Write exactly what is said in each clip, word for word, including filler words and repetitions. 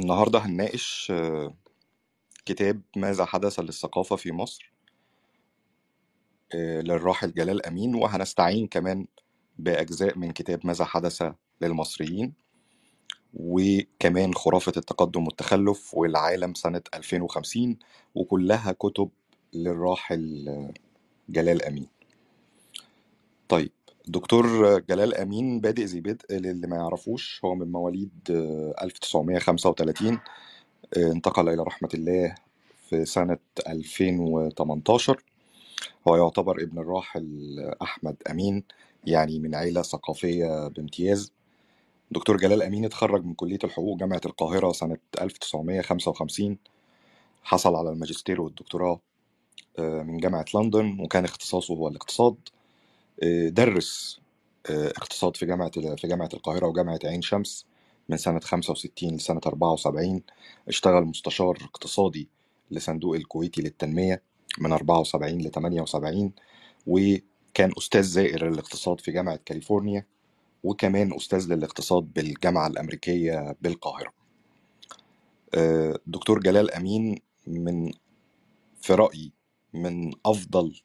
النهاردة هنناقش كتاب ماذا حدث للثقافة في مصر للراحل جلال أمين، وهنستعين كمان بأجزاء من كتاب ماذا حدث للمصريين، وكمان خرافة التقدم والتخلف والعالم سنة ألفين وخمسين، وكلها كتب للراحل جلال أمين. طيب، دكتور جلال أمين بادئ ذي بدء، للي ما يعرفوش هو من مواليد ألف وتسعمية وخمسة وتلاتين، انتقل إلى رحمة الله في سنة ألفين وتمنتاشر. هو يعتبر ابن الراحل أحمد أمين، يعني من عيلة ثقافية بامتياز. دكتور جلال أمين اتخرج من كلية الحقوق جامعة القاهرة سنة ألف وتسعمية وخمسة وخمسين، حصل على الماجستير والدكتوراه من جامعة لندن، وكان اختصاصه هو الاقتصاد. درس اقتصاد في جامعة في جامعة القاهرة وجامعة عين شمس من سنة خمسة وستين لسنة أربعة وسبعين. اشتغل مستشار اقتصادي لصندوق الكويتي للتنمية من أربعة وسبعين ل تمنية وسبعين، وكان أستاذ زائر للاقتصاد في جامعة كاليفورنيا، وكمان أستاذ للاقتصاد بالجامعة الأمريكية بالقاهرة. دكتور جلال أمين من في رأيي من أفضل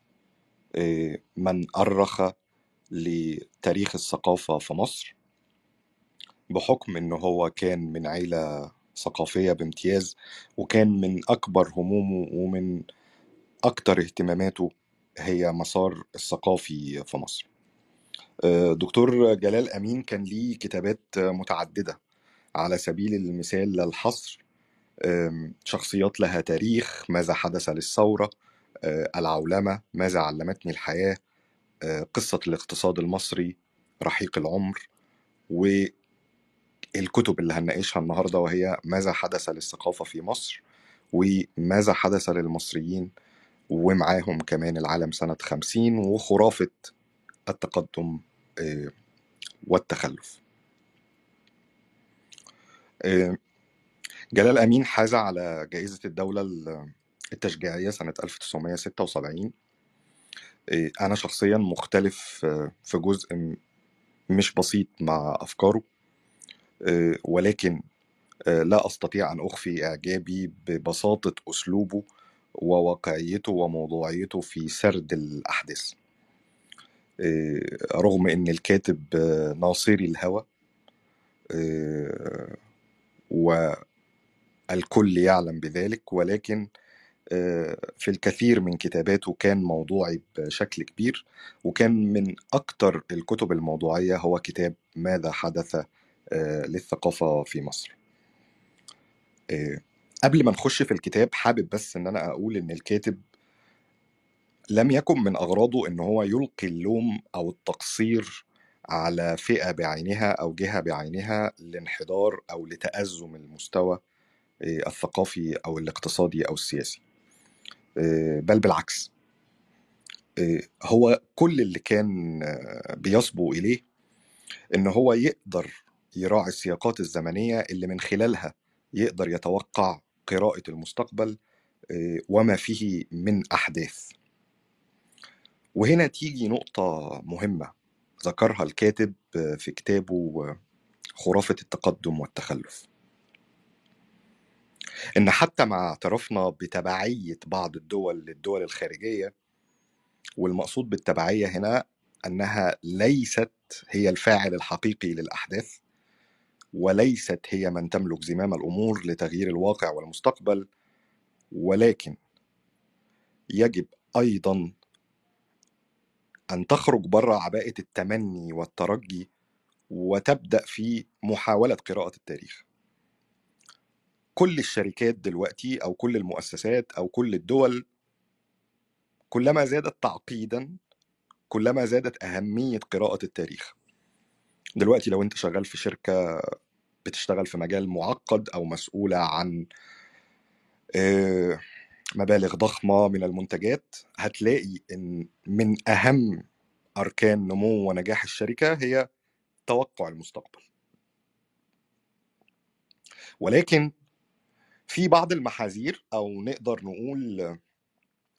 من أرخ لتاريخ الثقافة في مصر، بحكم أنه هو كان من عيلة ثقافية بامتياز، وكان من أكبر همومه ومن أكتر اهتماماته هي مسار الثقافي في مصر. دكتور جلال أمين كان ليه كتابات متعددة، على سبيل المثال للحصر شخصيات لها تاريخ، ماذا حدث للثورة، العولمة، ماذا علمتني الحياة، قصة الاقتصاد المصري، رحيق العمر، والكتب اللي هنناقشها النهاردة وهي ماذا حدث للثقافة في مصر، وماذا حدث للمصريين، ومعاهم كمان العالم سنة خمسين، وخرافة التقدم والتخلف. جلال أمين حاز على جائزة الدولة التشجيعية سنة ألف وتسعمية وستة وسبعين. أنا شخصيا مختلف في جزء مش بسيط مع أفكاره، ولكن لا أستطيع أن أخفي إعجابي ببساطة أسلوبه وواقعيته وموضوعيته في سرد الأحداث، رغم أن الكاتب ناصري الهوى والكل يعلم بذلك، ولكن في الكثير من كتاباته كان موضوعي بشكل كبير. وكان من أكتر الكتب الموضوعية هو كتاب ماذا حدث للثقافة في مصر. قبل ما نخش في الكتاب، حابب بس أن أنا أقول أن الكاتب لم يكن من أغراضه أن هو يلقي اللوم أو التقصير على فئة بعينها أو جهة بعينها لانحدار أو لتأزم المستوى الثقافي أو الاقتصادي أو السياسي، بل بالعكس، هو كل اللي كان بيصبو إليه إن هو يقدر يراعي السياقات الزمنية اللي من خلالها يقدر يتوقع قراءة المستقبل وما فيه من أحداث. وهنا تيجي نقطة مهمة ذكرها الكاتب في كتابه خرافة التقدم والتخلف، إن حتى مع اعترافنا بتبعية بعض الدول للدول الخارجية، والمقصود بالتبعية هنا أنها ليست هي الفاعل الحقيقي للأحداث، وليست هي من تملك زمام الأمور لتغيير الواقع والمستقبل، ولكن يجب أيضا أن تخرج بره عباءة التمني والترجي وتبدأ في محاولة قراءة التاريخ. كل الشركات دلوقتي أو كل المؤسسات أو كل الدول كلما زادت تعقيدا كلما زادت أهمية قراءة التاريخ. دلوقتي لو أنت شغال في شركة بتشتغل في مجال معقد أو مسؤولة عن مبالغ ضخمة من المنتجات، هتلاقي إن من أهم أركان نمو ونجاح الشركة هي توقع المستقبل. ولكن في بعض المحاذير أو نقدر نقول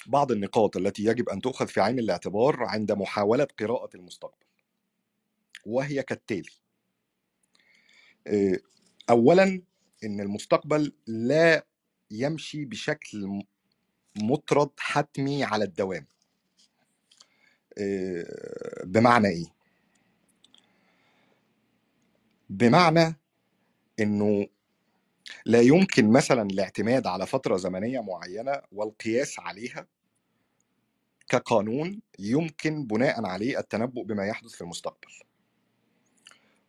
بعض النقاط التي يجب أن تؤخذ في عين الاعتبار عند محاولة قراءة المستقبل، وهي كالتالي: أولاً، إن المستقبل لا يمشي بشكل مطرد حتمي على الدوام. بمعنى إيه؟ بمعنى إنه لا يمكن مثلا الاعتماد على فترة زمنية معينة والقياس عليها كقانون يمكن بناء عليه التنبؤ بما يحدث في المستقبل.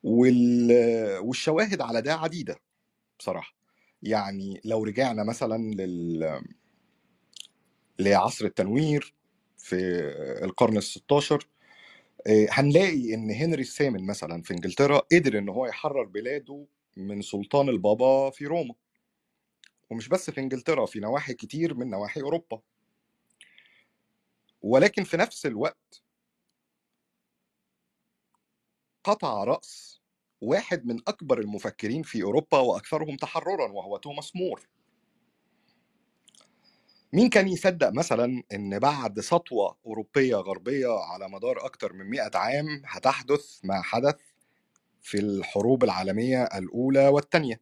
والشواهد على ده عديدة بصراحة. يعني لو رجعنا مثلا لل... لعصر التنوير في القرن الستاشر، هنلاقي ان هنري الثامن مثلا في انجلترا قدر ان هو يحرر بلاده من سلطان البابا في روما، ومش بس في انجلترا، في نواحي كتير من نواحي اوروبا. ولكن في نفس الوقت قطع رأس واحد من أكبر المفكرين في أوروبا وأكثرهم تحرراً، وهو توماس مور. مين كان يصدق مثلاً إن بعد سطوة أوروبية غربية على مدار أكثر من مئة عام هتحدث ما حدث في الحروب العالمية الأولى والثانية،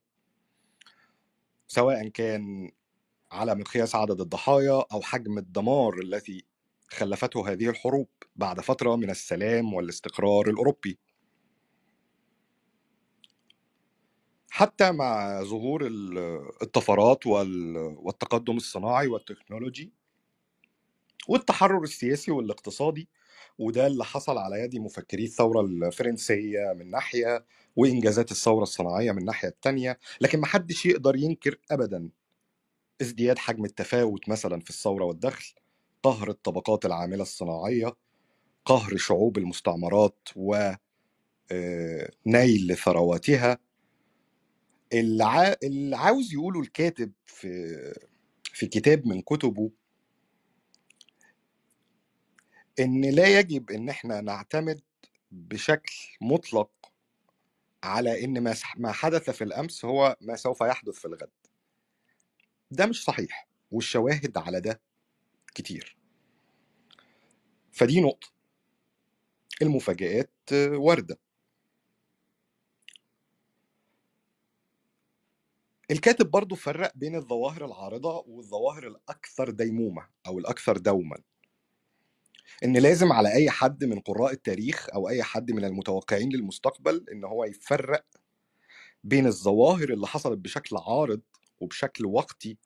سواء كان على مقياس عدد الضحايا أو حجم الدمار الذي خلفته هذه الحروب بعد فترة من السلام والاستقرار الأوروبي. حتى مع ظهور الطفرات والتقدم الصناعي والتكنولوجي والتحرر السياسي والاقتصادي، وده اللي حصل على يد مفكري الثورة الفرنسية من ناحية وإنجازات الثورة الصناعية من ناحية التانية. لكن ما حدش يقدر ينكر أبدا ازدياد حجم التفاوت مثلا في الثورة والدخل، قهر الطبقات العاملة الصناعية، قهر شعوب المستعمرات ونيل ثرواتها. اللي عاوز يقوله الكاتب في في كتاب من كتبه ان لا يجب ان احنا نعتمد بشكل مطلق على ان ما حدث في الامس هو ما سوف يحدث في الغد. ده مش صحيح، والشواهد على ده كتير. فدي نقطة، المفاجآت واردة. الكاتب برضو فرق بين الظواهر العارضة والظواهر الأكثر ديمومة أو الأكثر دوما. إن لازم على أي حد من قراء التاريخ أو أي حد من المتوقعين للمستقبل إن هو يفرق بين الظواهر اللي حصلت بشكل عارض وبشكل وقتي،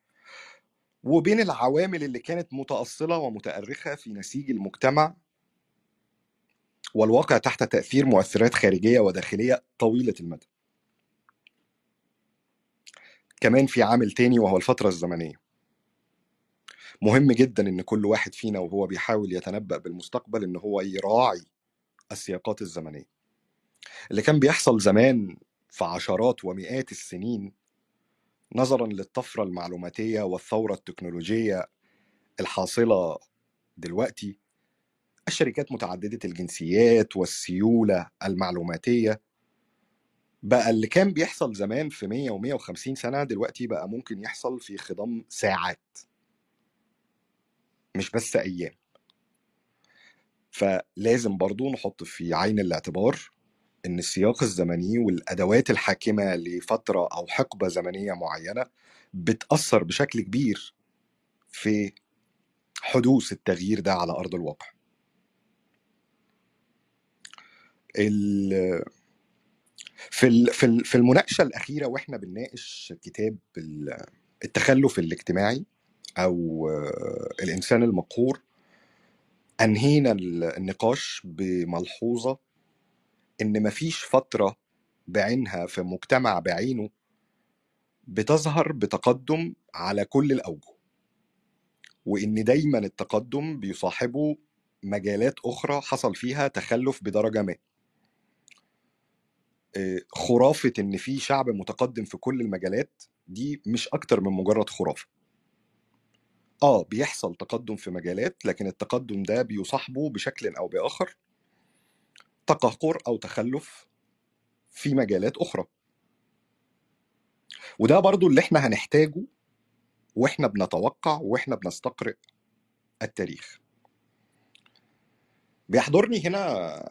وبين العوامل اللي كانت متأصلة ومتأرخة في نسيج المجتمع والواقع تحت تأثير مؤثرات خارجية وداخلية طويلة المدى. كمان في عامل تاني وهو الفترة الزمنية. مهم جدا ان كل واحد فينا وهو بيحاول يتنبأ بالمستقبل ان هو يراعي السياقات الزمنية. اللي كان بيحصل زمان في عشرات ومئات السنين، نظرا للطفرة المعلوماتية والثورة التكنولوجية الحاصلة دلوقتي، الشركات متعددة الجنسيات والسيولة المعلوماتية، بقى اللي كان بيحصل زمان في مية و مية وخمسين سنة دلوقتي بقى ممكن يحصل في خضم ساعات، مش بس أيام. فلازم برضو نحط في عين الاعتبار إن السياق الزمني والأدوات الحاكمة لفترة أو حقبة زمنية معينة بتأثر بشكل كبير في حدوث التغيير ده على أرض الواقع. ال في في المناقشه الاخيره واحنا بنناقش كتاب التخلف الاجتماعي او الانسان المقهور، انهينا النقاش بملحوظه ان مفيش فتره بعينها في مجتمع بعينه بتظهر بتقدم على كل الاوجه، وان دايما التقدم بيصاحبه مجالات اخرى حصل فيها تخلف بدرجه ما. خرافة إن في شعب متقدم في كل المجالات دي مش أكتر من مجرد خرافة. اه بيحصل تقدم في مجالات، لكن التقدم ده بيصاحبه بشكل او باخر تقهقر او تخلف في مجالات اخرى، وده برضو اللي احنا هنحتاجه واحنا بنتوقع واحنا بنستقرئ التاريخ. بيحضرني هنا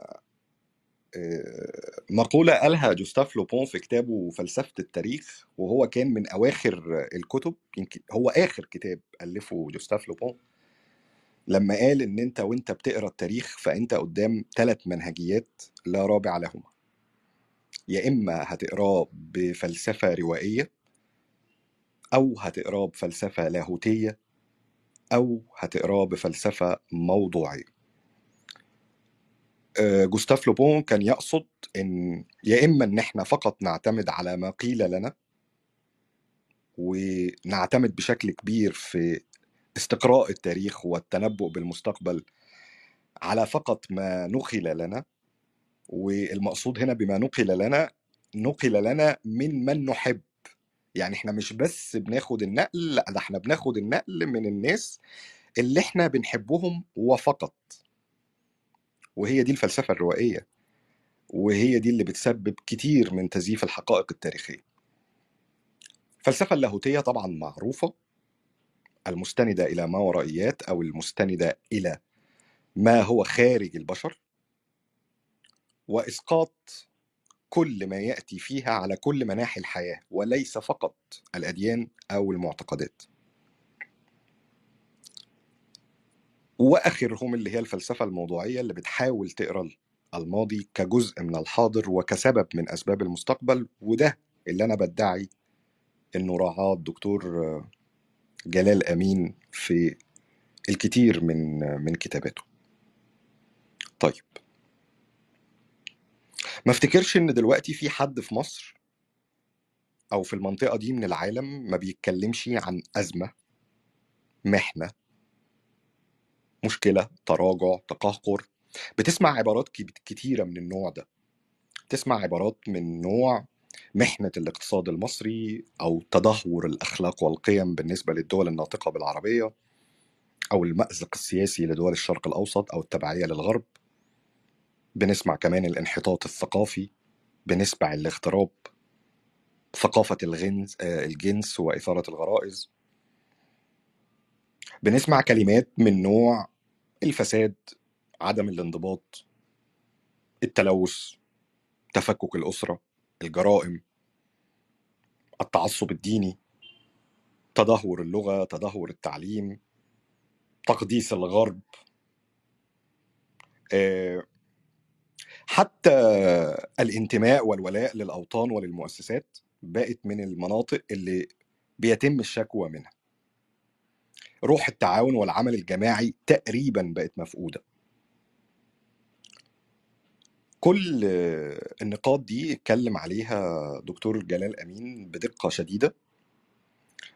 مقولة قالها جوستاف لوبون في كتابه فلسفة التاريخ، وهو كان من أواخر الكتب، يمكن هو آخر كتاب ألفه جوستاف لوبون، لما قال إن أنت وأنت بتقرأ التاريخ فأنت قدام ثلاث منهجيات لا رابع لهما. يا إما هتقرأ بفلسفة روائية، أو هتقرأ بفلسفة لاهوتية، أو هتقرأ بفلسفة موضوعية. جوستاف لوبون كان يقصد ان يا اما ان احنا فقط نعتمد على ما قيل لنا ونعتمد بشكل كبير في استقراء التاريخ والتنبؤ بالمستقبل على فقط ما نقل لنا، والمقصود هنا بما نقل لنا نقل لنا من من نحب، يعني احنا مش بس بناخد النقل، لا ده احنا بناخد النقل من الناس اللي احنا بنحبهم وفقط. وهي دي الفلسفة الروائية، وهي دي اللي بتسبب كتير من تزييف الحقائق التاريخية. الفلسفة اللاهوتية طبعا معروفة، المستندة إلى ما ورائيات أو المستندة إلى ما هو خارج البشر، وإسقاط كل ما يأتي فيها على كل مناحي الحياة وليس فقط الأديان أو المعتقدات. وآخرهم اللي هي الفلسفة الموضوعية، اللي بتحاول تقرأ الماضي كجزء من الحاضر وكسبب من أسباب المستقبل، وده اللي أنا بدعي إنه راعاه الدكتور جلال أمين في الكثير من من كتاباته. طيب، ما افتكرش إن دلوقتي في حد في مصر أو في المنطقة دي من العالم ما بيتكلمش عن أزمة، محنة، مشكلة، تراجع، تقهقر. بتسمع عبارات كتيرة من النوع ده، بتسمع عبارات من نوع محنة الاقتصاد المصري، أو تدهور الأخلاق والقيم بالنسبة للدول الناطقة بالعربية، أو المأزق السياسي لدول الشرق الأوسط أو التبعية للغرب. بنسمع كمان الانحطاط الثقافي، بنسمع الاغتراب، ثقافة الجنس وإثارة الغرائز. بنسمع كلمات من نوع الفساد، عدم الانضباط، التلوث، تفكك الأسرة، الجرائم، التعصب الديني، تدهور اللغة، تدهور التعليم، تقديس الغرب. حتى الانتماء والولاء للأوطان وللمؤسسات بقت من المناطق اللي بيتم الشكوى منها. روح التعاون والعمل الجماعي تقريبا بقت مفقودة. كل النقاط دي اتكلم عليها دكتور جلال أمين بدقة شديدة،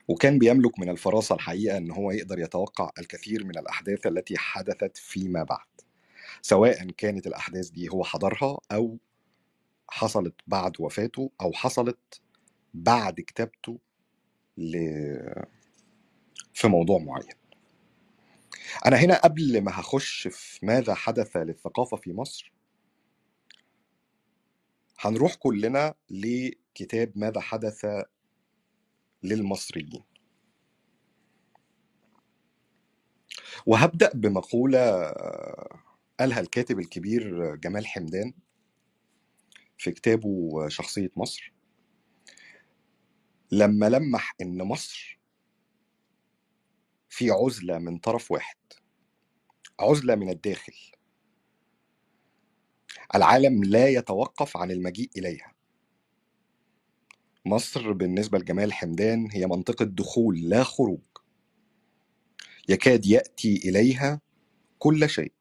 وكان بيملك من الفراسة الحقيقة ان هو يقدر يتوقع الكثير من الأحداث التي حدثت فيما بعد، سواء كانت الأحداث دي هو حضرها أو حصلت بعد وفاته أو حصلت بعد كتابته ل في موضوع معين. أنا هنا قبل ما هخش في ماذا حدث للثقافة في مصر، هنروح كلنا لكتاب ماذا حدث للمصريين، وهبدأ بمقولة قالها الكاتب الكبير جمال حمدان في كتابه شخصية مصر، لما لمح إن مصر في عزلة من طرف واحد، عزلة من الداخل. العالم لا يتوقف عن المجيء إليها. مصر بالنسبة لجمال حمدان هي منطقة دخول لا خروج، يكاد يأتي إليها كل شيء: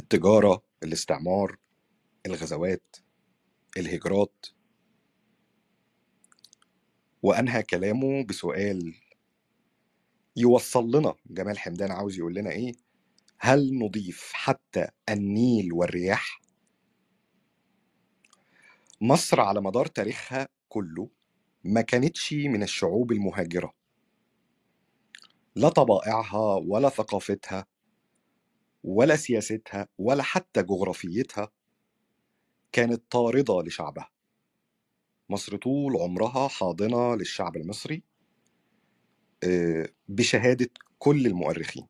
التجارة، الاستعمار، الغزوات، الهجرات. وأنهى كلامه بسؤال يوصل لنا جمال حمدان عاوز يقول لنا ايه: هل نضيف حتى النيل والرياح؟ مصر على مدار تاريخها كله ما كانتش من الشعوب المهاجرة، لا طبائعها ولا ثقافتها ولا سياستها ولا حتى جغرافيتها كانت طاردة لشعبها. مصر طول عمرها حاضنة للشعب المصري بشهادة كل المؤرخين.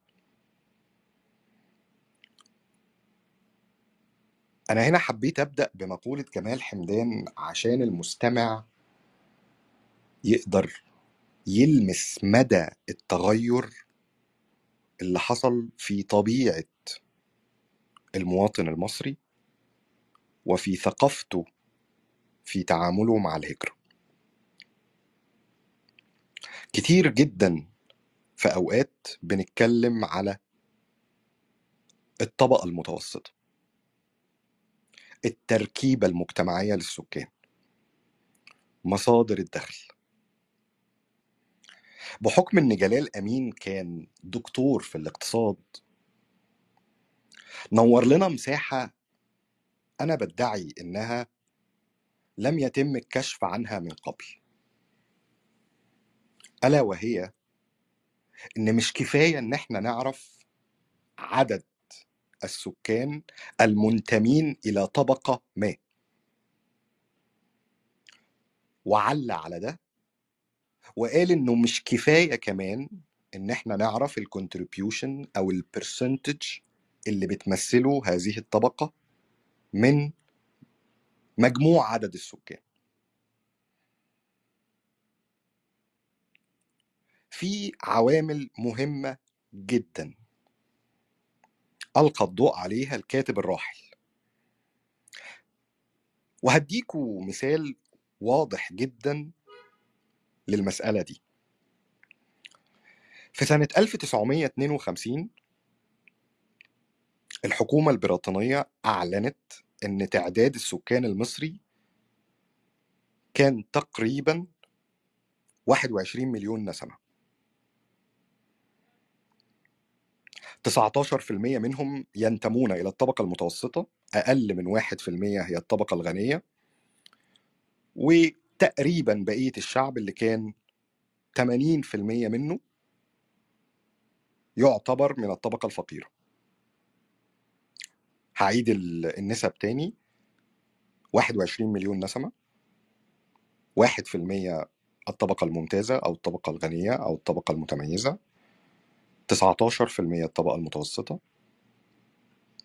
أنا هنا حبيت أبدأ بمقولة كمال حمدان عشان المستمع يقدر يلمس مدى التغير اللي حصل في طبيعة المواطن المصري وفي ثقافته في تعامله مع الهجرة. كتير جدا في أوقات بنتكلم على الطبقة المتوسطة، التركيبة المجتمعية للسكان، مصادر الدخل. بحكم ان جلال أمين كان دكتور في الاقتصاد نور لنا مساحة أنا بدعي إنها لم يتم الكشف عنها من قبل، ألا وهي إن مش كفاية إن احنا نعرف عدد السكان المنتمين إلى طبقة ما، وعلّ على ده وقال إنه مش كفاية كمان إن احنا نعرف الكونتريبيوشن أو البرسنتج اللي بتمثله هذه الطبقة من مجموع عدد السكان. في عوامل مهمة جدا ألقى الضوء عليها الكاتب الراحل، وهديكوا مثال واضح جدا للمسألة دي. في سنة ألف وتسعمية اتنين وخمسين الحكومة البريطانية أعلنت أن تعداد السكان المصري كان تقريبا واحد وعشرين مليون نسمة، تسعتاشر بالمية منهم ينتمون إلى الطبقة المتوسطة، أقل من واحد بالمية هي الطبقة الغنية، وتقريبا بقية الشعب اللي كان تمانين بالمية منه يعتبر من الطبقة الفقيرة. هعيد النسب تاني، واحد وعشرين مليون نسمة، واحد بالمية الطبقة الممتازة أو الطبقة الغنية أو الطبقة المتميزة، تسعتاشر بالمية الطبقة المتوسطة،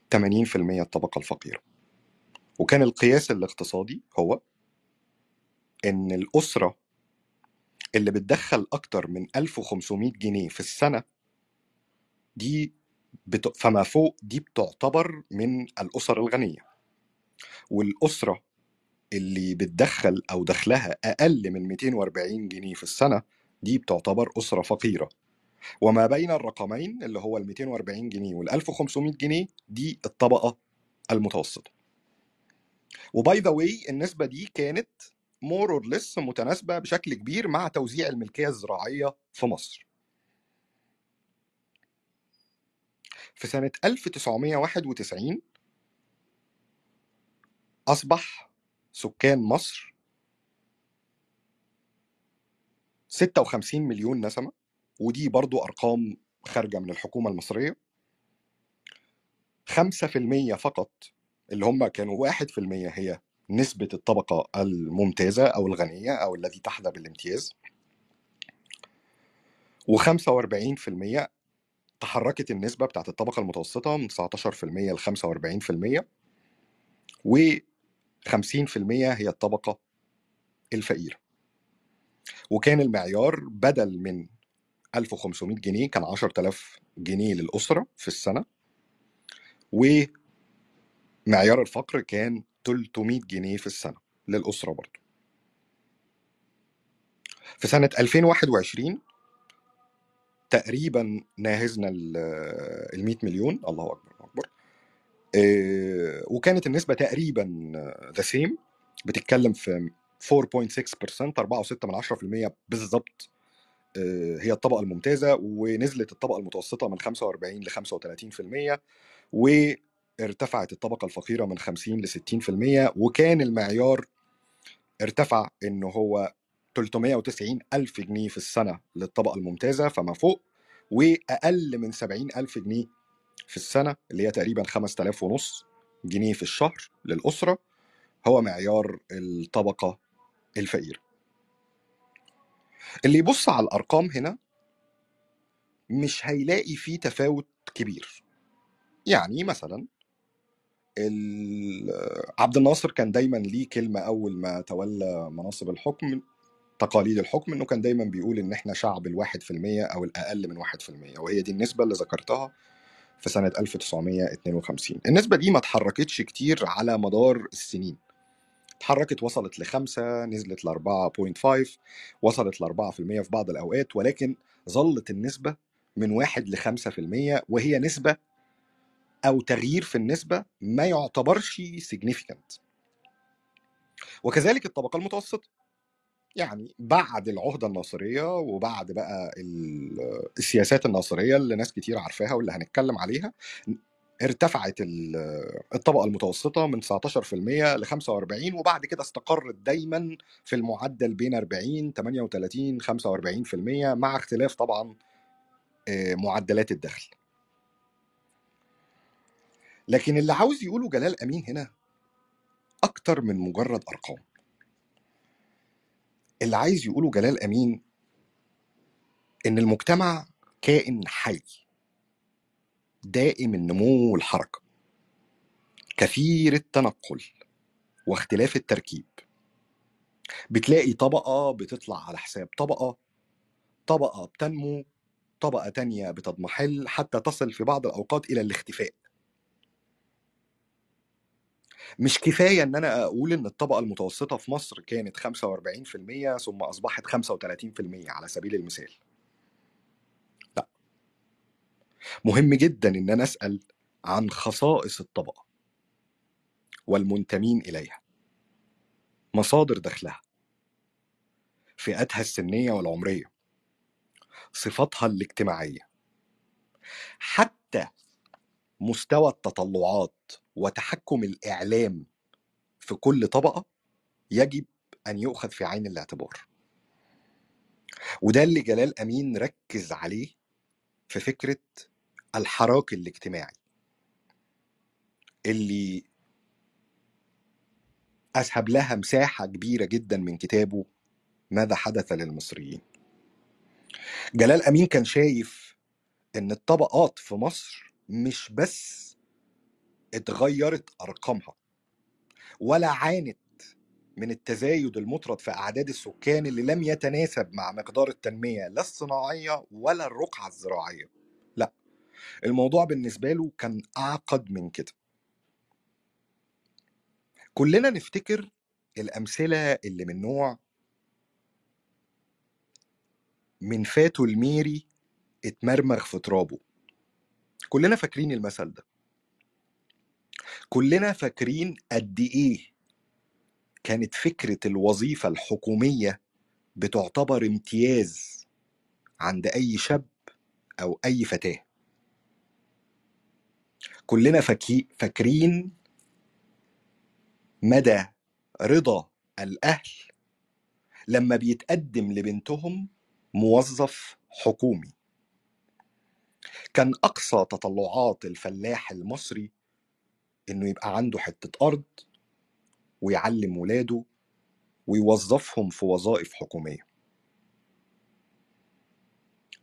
تمانين بالمية الطبقة الفقيرة. وكان القياس الاقتصادي هو إن الأسرة اللي بتدخل أكتر من ألف وخمسمية جنيه في السنة دي بت... فما فوق دي بتعتبر من الأسر الغنية، والأسرة اللي بتدخل أو دخلها أقل من ميتين وأربعين جنيه في السنة دي بتعتبر أسرة فقيرة. وما بين الرقمين اللي هو الميتين وأربعين جنيه والألف وخمسمية جنيه دي الطبقة المتوسطة. وباي ذا واي النسبة دي كانت مور اور ليس متناسبة بشكل كبير مع توزيع الملكية الزراعية في مصر. في سنة ألف وتسعمية واحد وتسعين أصبح سكان مصر ستة وخمسين مليون نسمة، ودي برضو أرقام خارجة من الحكومة المصرية. خمسة بالمية فقط اللي هم كانوا واحد بالمية هي نسبة الطبقة الممتازة أو الغنية أو التي تحظى بالامتياز، وخمسة وأربعين بالمية تحركت النسبة بتاعت الطبقة المتوسطة من تسعتاشر بالمية ل خمسة وأربعين بالمية، و خمسين بالمية هي الطبقة الفقيرة. وكان المعيار بدل من ألف وخمسمية جنيه كان عشرة آلاف جنيه للأسرة في السنة، ومعيار الفقر كان تلتمية جنيه في السنة للأسرة برضو. في سنة ألفين وواحد وعشرين تقريبا ناهزنا المية مليون، الله أكبر أكبر، وكانت النسبة تقريبا the same، بتتكلم في أربعة فاصلة ستة بالمية أربعة وستة من عشرة بالمية بالضبط هي الطبقة الممتازة، ونزلت الطبقة المتوسطة من خمسة وأربعين ل خمسة وتلاتين بالمية، وارتفعت الطبقة الفقيرة من خمسين ل ستين بالمية، وكان المعيار ارتفع إنه هو تلتمية وتسعين ألف جنيه في السنة للطبقة الممتازة فما فوق، واقل من سبعين ألف جنيه في السنه اللي هي تقريبا خمسة آلاف ونص جنيه في الشهر للاسره هو معيار الطبقه الفقيره. اللي يبص على الارقام هنا مش هيلاقي فيه تفاوت كبير. يعني مثلا عبد الناصر كان دايما ليه كلمه اول ما تولى مناصب الحكم، تقاليد الحكم، انه كان دايما بيقول ان احنا شعب الواحد في المية او الاقل من واحد في المية، وهي دي النسبه اللي ذكرتها في سنه ألف وتسعمية اتنين وخمسين. النسبه دي ما اتحركتش كتير على مدار السنين، اتحركت، وصلت لخمسة، نزلت لأربعة فاصلة خمسة، وصلت لأربعة في المية في بعض الأوقات، ولكن ظلت النسبة من واحد لخمسة في المية، وهي نسبة أو تغيير في النسبة ما يعتبرش significant. وكذلك الطبقة المتوسطة، يعني بعد العهدة الناصرية وبعد بقى السياسات الناصرية اللي ناس كتير عارفاها واللي هنتكلم عليها، ارتفعت الطبقة المتوسطة من تسعتاشر في المية ل خمسة وأربعين، وبعد كده استقرت دايما في المعدل بين أربعين تمنية وتلاتين خمسة وأربعين في المية مع اختلاف طبعا معدلات الدخل. لكن اللي عاوز يقوله جلال أمين هنا أكتر من مجرد أرقام. اللي عايز يقوله جلال أمين إن المجتمع كائن حي دائم النمو والحركة، كثير التنقل واختلاف التركيب. بتلاقي طبقة بتطلع على حساب طبقة، طبقة بتنمو، طبقة تانية بتضمحل، حتى تصل في بعض الأوقات إلى الاختفاء. مش كفاية أن أنا أقول أن الطبقة المتوسطة في مصر كانت خمسة وأربعين في المية ثم أصبحت خمسة وتلاتين في المية على سبيل المثال. مهم جدا ان انا اسال عن خصائص الطبقه والمنتمين اليها، مصادر دخلها، فئاتها السنيه والعمريه، صفاتها الاجتماعيه، حتى مستوى التطلعات وتحكم الاعلام في كل طبقه يجب ان يؤخذ في عين الاعتبار. وده اللي جلال امين ركز عليه في فكرة الحراك الاجتماعي اللي أسهب لها مساحة كبيرة جدا من كتابه ماذا حدث للمصريين. جلال أمين كان شايف إن الطبقات في مصر مش بس اتغيرت أرقامها ولا عانت من التزايد المطرد في أعداد السكان اللي لم يتناسب مع مقدار التنمية، لا الصناعية ولا الرقعة الزراعية، لا، الموضوع بالنسبة له كان أعقد من كده. كلنا نفتكر الأمثلة اللي من نوع من فاتو الميري اتمرمغ في ترابه، كلنا فاكرين المثل ده، كلنا فاكرين قد إيه كانت فكرة الوظيفة الحكومية بتعتبر امتياز عند أي شاب أو أي فتاة. كلنا فاكرين مدى رضا الأهل لما بيتقدم لبنتهم موظف حكومي. كان أقصى تطلعات الفلاح المصري إنه يبقى عنده حتة أرض ويعلم ولاده ويوظفهم في وظائف حكومية.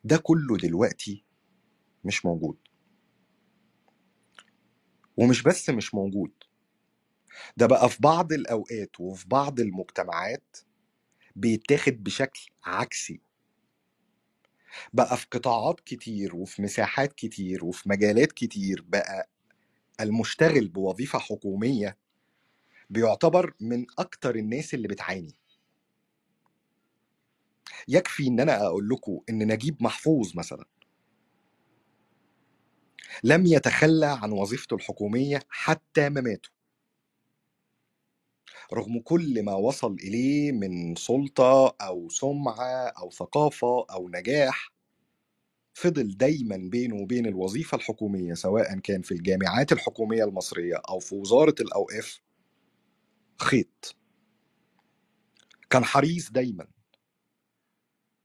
ده كله دلوقتي مش موجود، ومش بس مش موجود، ده بقى في بعض الأوقات وفي بعض المجتمعات بيتاخد بشكل عكسي، بقى في قطاعات كتير وفي مساحات كتير وفي مجالات كتير بقى المشتغل بوظيفة حكومية بيعتبر من أكتر الناس اللي بتعاني. يكفي إن أنا أقول لكم إن نجيب محفوظ مثلا لم يتخلى عن وظيفته الحكومية حتى مماته، رغم كل ما وصل إليه من سلطة أو سمعة أو ثقافة أو نجاح، فضل دايما بينه وبين الوظيفة الحكومية، سواء كان في الجامعات الحكومية المصرية أو في وزارة الأوقاف، خيط. كان حريص دايما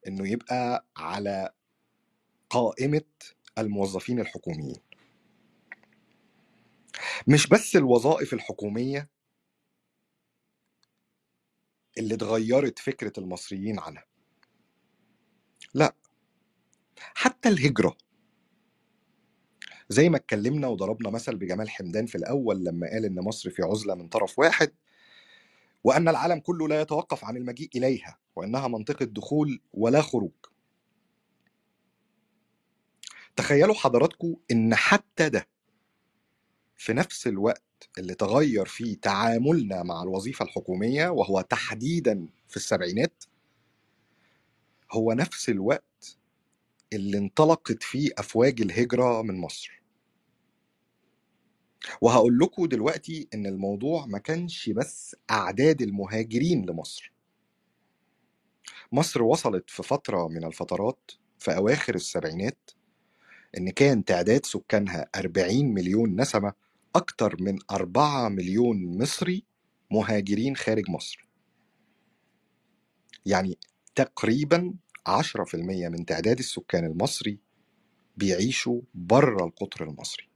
انه يبقى على قائمة الموظفين الحكوميين، مش بس الوظائف الحكومية اللي اتغيرت فكرة المصريين عنها، لا حتى الهجرة. زي ما اتكلمنا وضربنا مثل بجمال حمدان في الأول لما قال إن مصر في عزلة من طرف واحد، وأن العالم كله لا يتوقف عن المجيء إليها، وأنها منطقة دخول ولا خروج. تخيلوا حضراتكم إن حتى ده في نفس الوقت اللي تغير فيه تعاملنا مع الوظيفة الحكومية، وهو تحديداً في السبعينات، هو نفس الوقت اللي انطلقت فيه أفواج الهجرة من مصر. وهقول لكم دلوقتي إن الموضوع ما كانش بس أعداد المهاجرين لمصر. مصر وصلت في فترة من الفترات في أواخر السبعينات إن كان تعداد سكانها أربعين مليون نسمة، أكتر من أربعة مليون مصري مهاجرين خارج مصر، يعني تقريباً عشرة بالمية من تعداد السكان المصري بيعيشوا بره القطر المصري.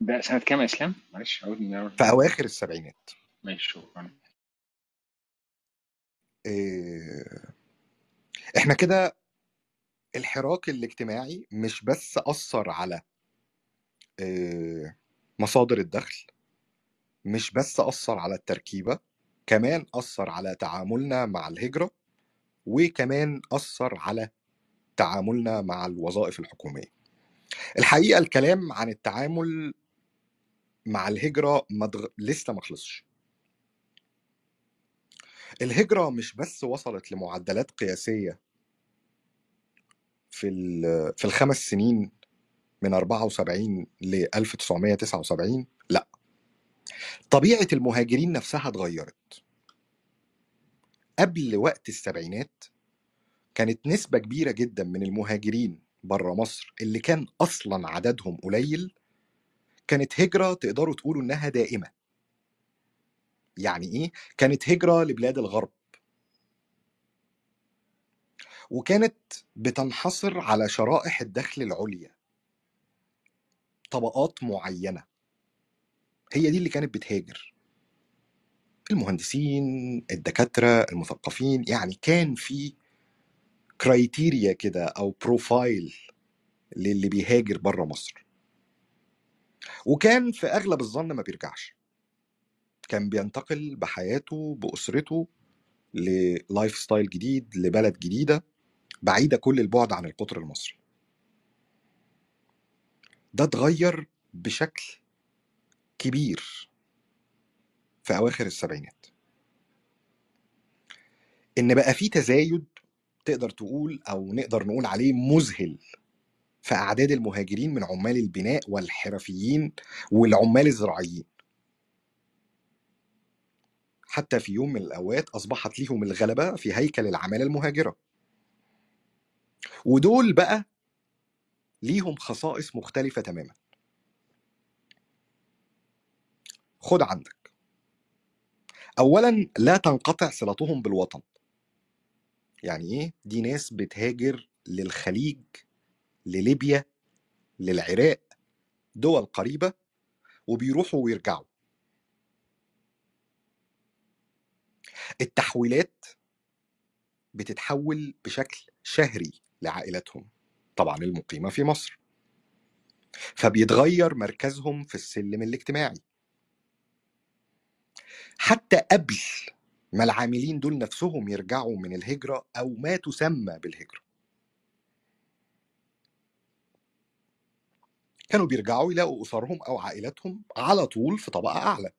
ده سنة كام يا اسلام؟ معلش عاود من الاول. في اواخر السبعينات. ماشي شكرا. إيه... احنا كده الحراك الاجتماعي مش بس اثر على إيه... مصادر الدخل، مش بس اثر على التركيبة، كمان اثر على تعاملنا مع الهجرة، وكمان اثر على تعاملنا مع الوظائف الحكومية. الحقيقة الكلام عن التعامل مع الهجرة مدغ... لسه ما خلصش. الهجرة مش بس وصلت لمعدلات قياسية في ال... في الخمس سنين من أربعة وسبعين ل ألف وتسعمية وتسعة وسبعين، لا، طبيعة المهاجرين نفسها اتغيرت. قبل وقت السبعينات كانت نسبة كبيرة جدا من المهاجرين بره مصر اللي كان أصلاً عددهم قليل كانت هجرة تقدروا تقولوا إنها دائمة. يعني إيه؟ كانت هجرة لبلاد الغرب، وكانت بتنحصر على شرائح الدخل العليا، طبقات معينة هي دي اللي كانت بتهاجر، المهندسين، الدكاترة، المثقفين. يعني كان في كرايتيريا كده أو بروفايل للي بيهاجر بره مصر، وكان في أغلب الظن ما بيرجعش، كان بينتقل بحياته بأسرته للايف ستايل جديد، لبلد جديدة بعيدة كل البعد عن القطر المصري. ده اتغير بشكل كبير في أواخر السبعينات، إن بقى فيه تزايد تقدر تقول أو نقدر نقول عليه مذهل في أعداد المهاجرين من عمال البناء والحرفيين والعمال الزراعيين. حتى في يوم من الأوقات أصبحت ليهم الغلبة في هيكل العمالة المهاجرة، ودول بقى ليهم خصائص مختلفة تماما. خد عندك أولا، لا تنقطع صلتهم بالوطن. يعني إيه؟ دي ناس بتهاجر للخليج، لليبيا، للعراق، دول قريبة، وبيروحوا ويرجعوا. التحويلات بتتحول بشكل شهري لعائلتهم طبعا المقيمة في مصر، فبيتغير مركزهم في السلم الاجتماعي. حتى قبل ما العاملين دول نفسهم يرجعوا من الهجرة أو ما تسمى بالهجرة، كانوا بيرجعوا يلاقوا أسرهم أو عائلتهم على طول في طبقة أعلى،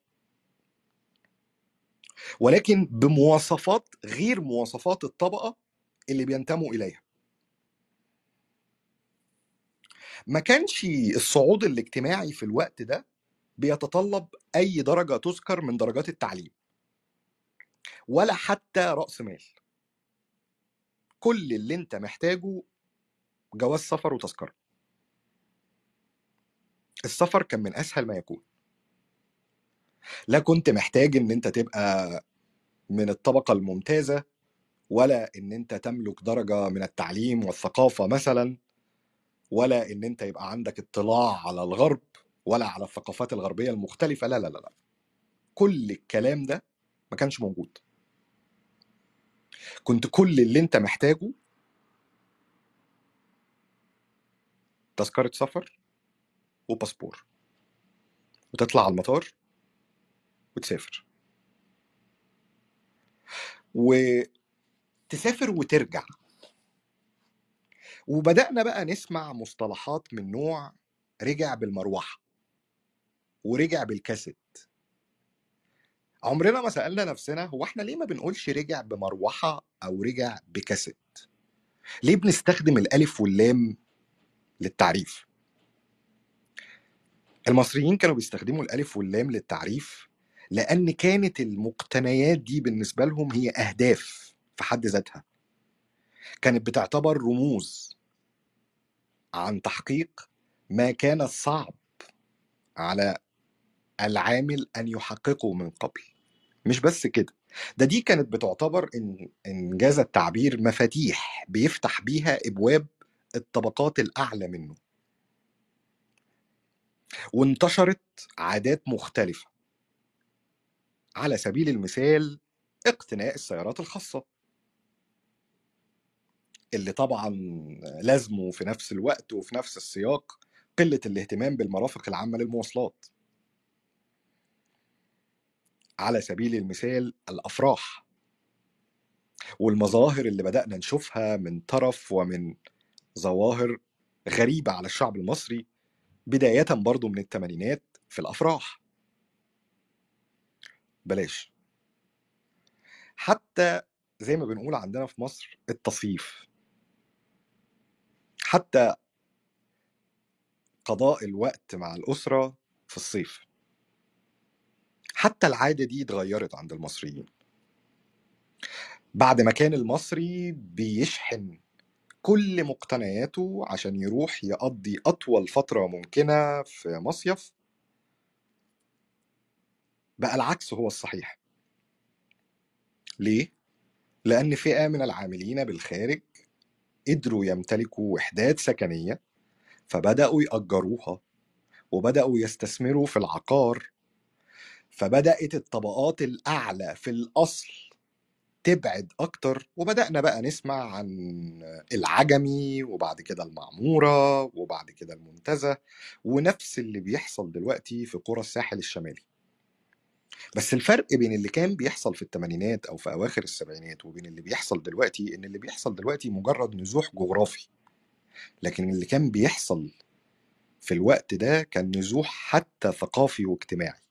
ولكن بمواصفات غير مواصفات الطبقة اللي بينتموا إليها. ما كانش الصعود الاجتماعي في الوقت ده بيتطلب أي درجة تذكر من درجات التعليم ولا حتى رأس مال. كل اللي انت محتاجه جواز سفر وتذكرة. السفر كان من أسهل ما يكون، لا كنت محتاج ان انت تبقى من الطبقة الممتازة ولا ان انت تملك درجة من التعليم والثقافة مثلا، ولا ان انت يبقى عندك اطلاع على الغرب ولا على الثقافات الغربية المختلفة. لا لا لا لا، كل الكلام ده ما كانش موجود. كنت كل اللي انت محتاجه تذكرة سفر وباسبور، وتطلع على المطار وتسافر، وتسافر وترجع. وبدأنا بقى نسمع مصطلحات من نوع رجع بالمروحة ورجع بالكاسيت. عمرنا ما سألنا نفسنا هو احنا ليه ما بنقولش رجع بمروحة أو رجع بكاسيت؟ ليه بنستخدم الألف واللام للتعريف؟ المصريين كانوا بيستخدموا الألف واللام للتعريف لأن كانت المقتنيات دي بالنسبة لهم هي أهداف في حد ذاتها، كانت بتعتبر رموز عن تحقيق ما كان صعب على العامل أن يحققه من قبل. مش بس كده، ده دي كانت بتعتبر إن إنجاز التعبير مفاتيح بيفتح بيها أبواب الطبقات الأعلى منه. وانتشرت عادات مختلفة، على سبيل المثال اقتناء السيارات الخاصة اللي طبعا لازمه في نفس الوقت وفي نفس السياق قلة الاهتمام بالمرافق العامة للمواصلات. على سبيل المثال الأفراح والمظاهر اللي بدأنا نشوفها من طرف ومن ظواهر غريبة على الشعب المصري بداية برضو من الثمانينات في الأفراح. بلاش حتى زي ما بنقول عندنا في مصر التصيف، حتى قضاء الوقت مع الأسرة في الصيف، حتى العادة دي اتغيرت عند المصريين. بعد ما كان المصري بيشحن كل مقتنياته عشان يروح يقضي أطول فترة ممكنة في مصيف، بقى العكس هو الصحيح. ليه؟ لأن فئة من العاملين بالخارج قدروا يمتلكوا وحدات سكنية، فبدأوا يأجروها وبدأوا يستثمروا في العقار، فبدأت الطبقات الأعلى في الأصل تبعد أكتر. وبدأنا بقى نسمع عن العجمي، وبعد كده المعمورة، وبعد كده المنتزه، ونفس اللي بيحصل دلوقتي في قرى الساحل الشمالي. بس الفرق بين اللي كان بيحصل في الثمانينات أو في أواخر السبعينات وبين اللي بيحصل دلوقتي إن اللي بيحصل دلوقتي مجرد نزوح جغرافي، لكن اللي كان بيحصل في الوقت ده كان نزوح حتى ثقافي واجتماعي.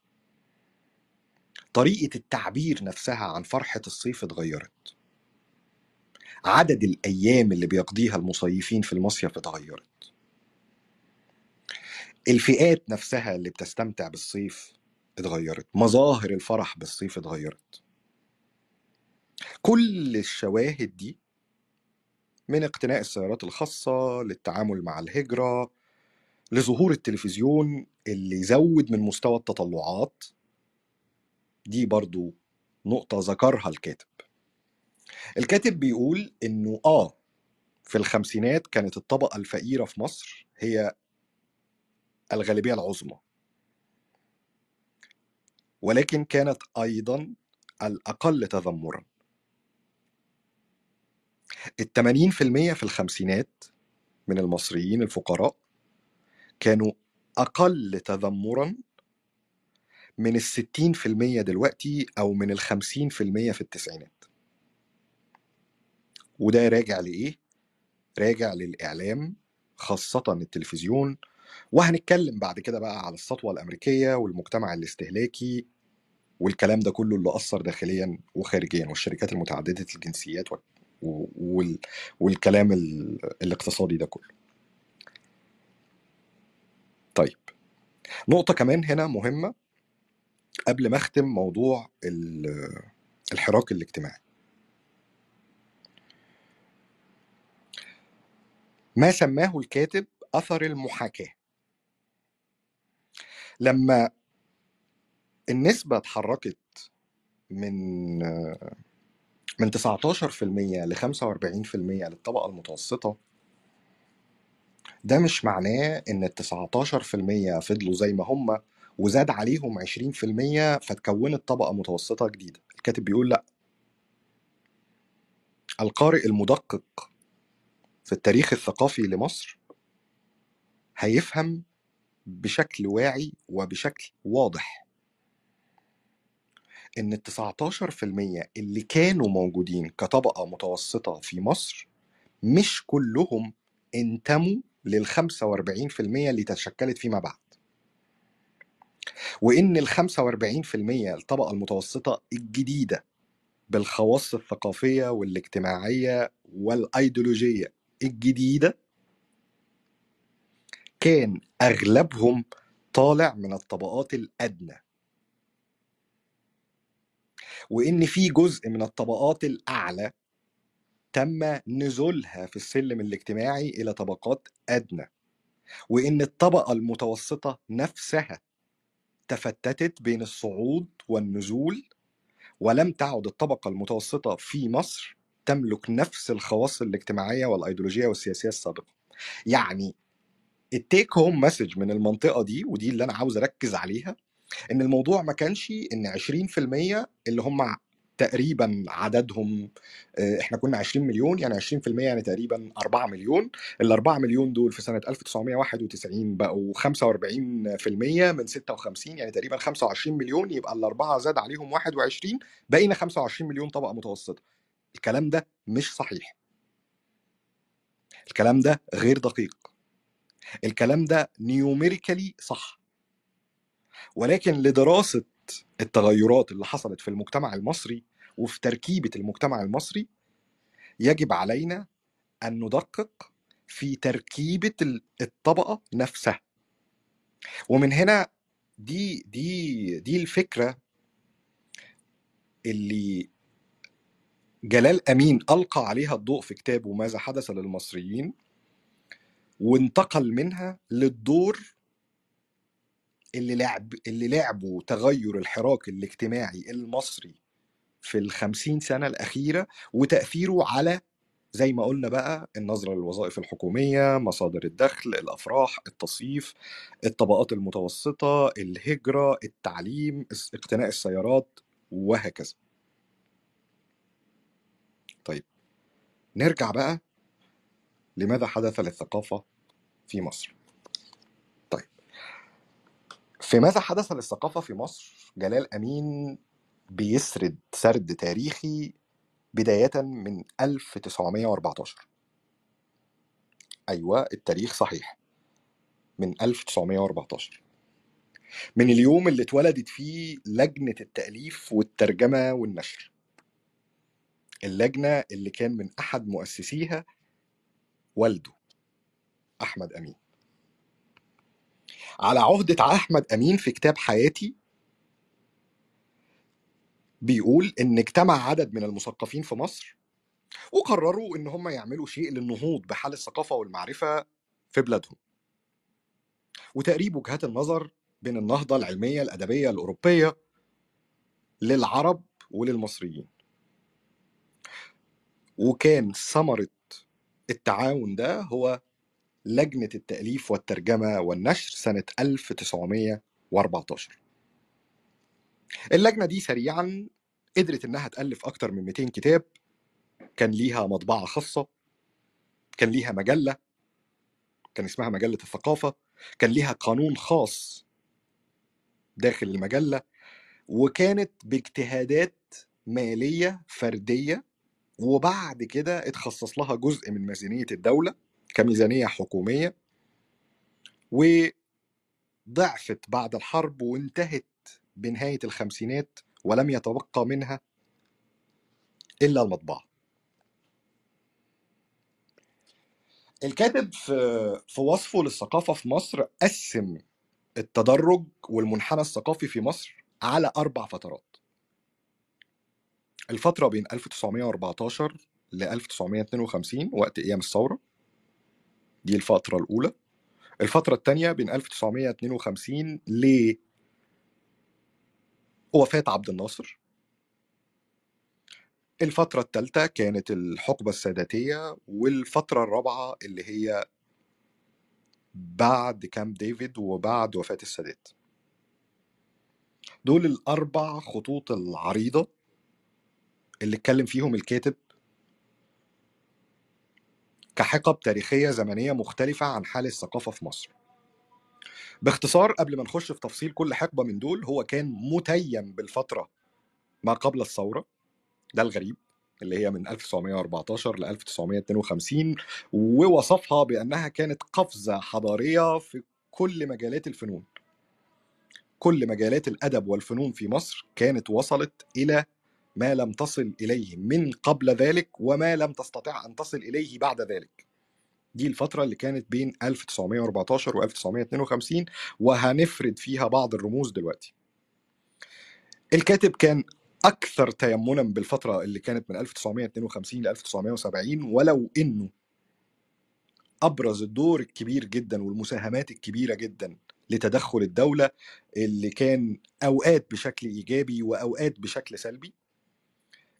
طريقة التعبير نفسها عن فرحة الصيف اتغيرت، عدد الأيام اللي بيقضيها المصيفين في المصيف اتغيرت، الفئات نفسها اللي بتستمتع بالصيف اتغيرت، مظاهر الفرح بالصيف اتغيرت. كل الشواهد دي من اقتناء السيارات الخاصة للتعامل مع الهجرة لظهور التلفزيون اللي زود من مستوى التطلعات. دي برضو نقطة ذكرها الكاتب. الكاتب بيقول إنه آه في الخمسينات كانت الطبقة الفقيرة في مصر هي الغالبية العظمى، ولكن كانت أيضا الأقل تذمرا. الثمانين في المية في الخمسينات من المصريين الفقراء كانوا أقل تذمرا من الستين في المية دلوقتي، أو من الخمسين في المية في التسعينات. وده راجع لإيه؟ راجع للإعلام، خاصة التلفزيون. وهنتكلم بعد كده بقى على السطوة الأمريكية والمجتمع الاستهلاكي والكلام ده كله اللي أثر داخليا وخارجيا، والشركات المتعددة الجنسيات وال... والكلام ال... الاقتصادي ده كله. طيب، نقطة كمان هنا مهمة قبل ما اختم موضوع الحراك الاجتماعي. ما سماه الكاتب أثر المحاكاة. لما النسبة اتحركت من من تسعتاشر في المية ل خمسة وأربعين في المية للطبقة المتوسطة، ده مش معناه إن ال تسعتاشر في المية فضلوا زي ما هم وزاد عليهم عشرين في المية فتكونت طبقة متوسطة جديدة. الكاتب بيقول لأ، القارئ المدقق في التاريخ الثقافي لمصر هيفهم بشكل واعي وبشكل واضح إن ال تسعتاشر في المية اللي كانوا موجودين كطبقة متوسطة في مصر مش كلهم انتموا لل خمسة وأربعين في المية اللي تشكلت فيما بعد، وإن ال خمسة وأربعين في المية الطبقة المتوسطة الجديدة بالخواص الثقافية والاجتماعية والأيديولوجية الجديدة كان أغلبهم طالع من الطبقات الأدنى، وإن في جزء من الطبقات الأعلى تم نزولها في السلم الاجتماعي إلى طبقات أدنى، وإن الطبقة المتوسطة نفسها تفتتت بين الصعود والنزول، ولم تعد الطبقة المتوسطة في مصر تملك نفس الخواص الاجتماعية والأيديولوجية والسياسية السابقة. يعني التيك هوم مسج من المنطقة دي، ودي اللي أنا عاوز أركز عليها، إن الموضوع ما كانش إن عشرين في المية اللي هم تقريبا عددهم، إحنا كنا عشرين مليون، يعني عشرين في المية يعني تقريبا أربعة مليون، ال أربعة مليون دول في سنة ألف وتسعمية وواحد وتسعين بقوا خمسة وأربعين في المية من ستة وخمسين، يعني تقريبا خمسة وعشرين مليون، يبقى الأربعة زاد عليهم واحد وعشرين، بقينا خمسة وعشرين مليون طبقة متوسطة. الكلام ده مش صحيح، الكلام ده غير دقيق، الكلام ده نيوميريكالي صح، ولكن لدراسة التغيرات اللي حصلت في المجتمع المصري وفي تركيبة المجتمع المصري يجب علينا أن ندقق في تركيبة الطبقة نفسها. ومن هنا دي, دي, دي الفكرة اللي جلال أمين ألقى عليها الضوء في كتابه ماذا حدث للمصريين، وانتقل منها للدور اللي لعب اللي لعبوا تغير الحراك الاجتماعي المصري في الخمسين سنة الأخيرة وتأثيره على زي ما قلنا بقى النظرة للوظائف الحكومية، مصادر الدخل، الأفراح، التصيف، الطبقات المتوسطة، الهجرة، التعليم، اقتناء السيارات، وهكذا. طيب نرجع بقى لماذا حدث للثقافة في مصر. طيب في ماذا حدث للثقافة في مصر، جلال أمين بيسرد سرد تاريخي بداية من ألف وتسعمية وأربعتاشر. أيوة التاريخ صحيح، من ألف وتسعمية وأربعتاشر، من اليوم اللي اتولدت فيه لجنة التأليف والترجمة والنشر، اللجنة اللي كان من أحد مؤسسيها والده أحمد أمين. على عهدة أحمد أمين في كتاب حياتي بيقول إن اجتمع عدد من المثقفين في مصر وقرروا إن هم يعملوا شيء للنهوض بحال الثقافة والمعرفة في بلادهم وتقريب وجهات النظر بين النهضة العلمية الأدبية الأوروبية للعرب وللمصريين. وكان ثمرة التعاون ده هو لجنة التأليف والترجمة والنشر سنة ألف وتسعمية وأربعتاشر. اللجنة دي سريعا قدرت انها تألف اكتر من مئتين كتاب، كان ليها مطبعة خاصة، كان ليها مجلة كان اسمها مجلة الثقافة، كان ليها قانون خاص داخل المجلة، وكانت باجتهادات مالية فردية، وبعد كده اتخصص لها جزء من ميزانية الدولة كميزانية حكومية، وضعفت بعد الحرب وانتهت بنهاية الخمسينات ولم يتبقى منها إلا المطبعة. الكاتب في وصفه للثقافة في مصر قسم التدرج والمنحنى الثقافي في مصر على أربع فترات: الفترة بين ألف وتسعمية وأربعتاشر ل ألف وتسعمية واتنين وخمسين وقت أيام الثورة، دي الفترة الأولى. الفترة الثانية بين ألف وتسعمية واتنين وخمسين ل وفاة عبد الناصر. الفترة الثالثة كانت الحقبة الساداتية، والفترة الرابعة اللي هي بعد كامب ديفيد وبعد وفاة السادات. دول الأربع خطوط العريضة اللي اتكلم فيهم الكاتب كحقب تاريخية زمنية مختلفة عن حال الثقافة في مصر. باختصار، قبل ما نخش في تفصيل كل حقبة من دول، هو كان متيم بالفترة ما قبل الثورة، ده الغريب، اللي هي من ألف وتسعمائة وأربعتاشر ل ألف وتسعمائة واثنين وخمسين، ووصفها بأنها كانت قفزة حضارية في كل مجالات الفنون. كل مجالات الأدب والفنون في مصر كانت وصلت إلى ما لم تصل إليه من قبل ذلك وما لم تستطع أن تصل إليه بعد ذلك. دي الفترة اللي كانت بين ألف وتسعمائة وأربعتاشر و ألف وتسعمائة واثنين وخمسين، وهنفرد فيها بعض الرموز دلوقتي. الكاتب كان أكثر تيمنا بالفترة اللي كانت من ألف وتسعمائة واثنين وخمسين ل ألف وتسعمائة وسبعين، ولو إنه أبرز الدور الكبير جدا والمساهمات الكبيرة جدا لتدخل الدولة، اللي كان أوقات بشكل إيجابي وأوقات بشكل سلبي.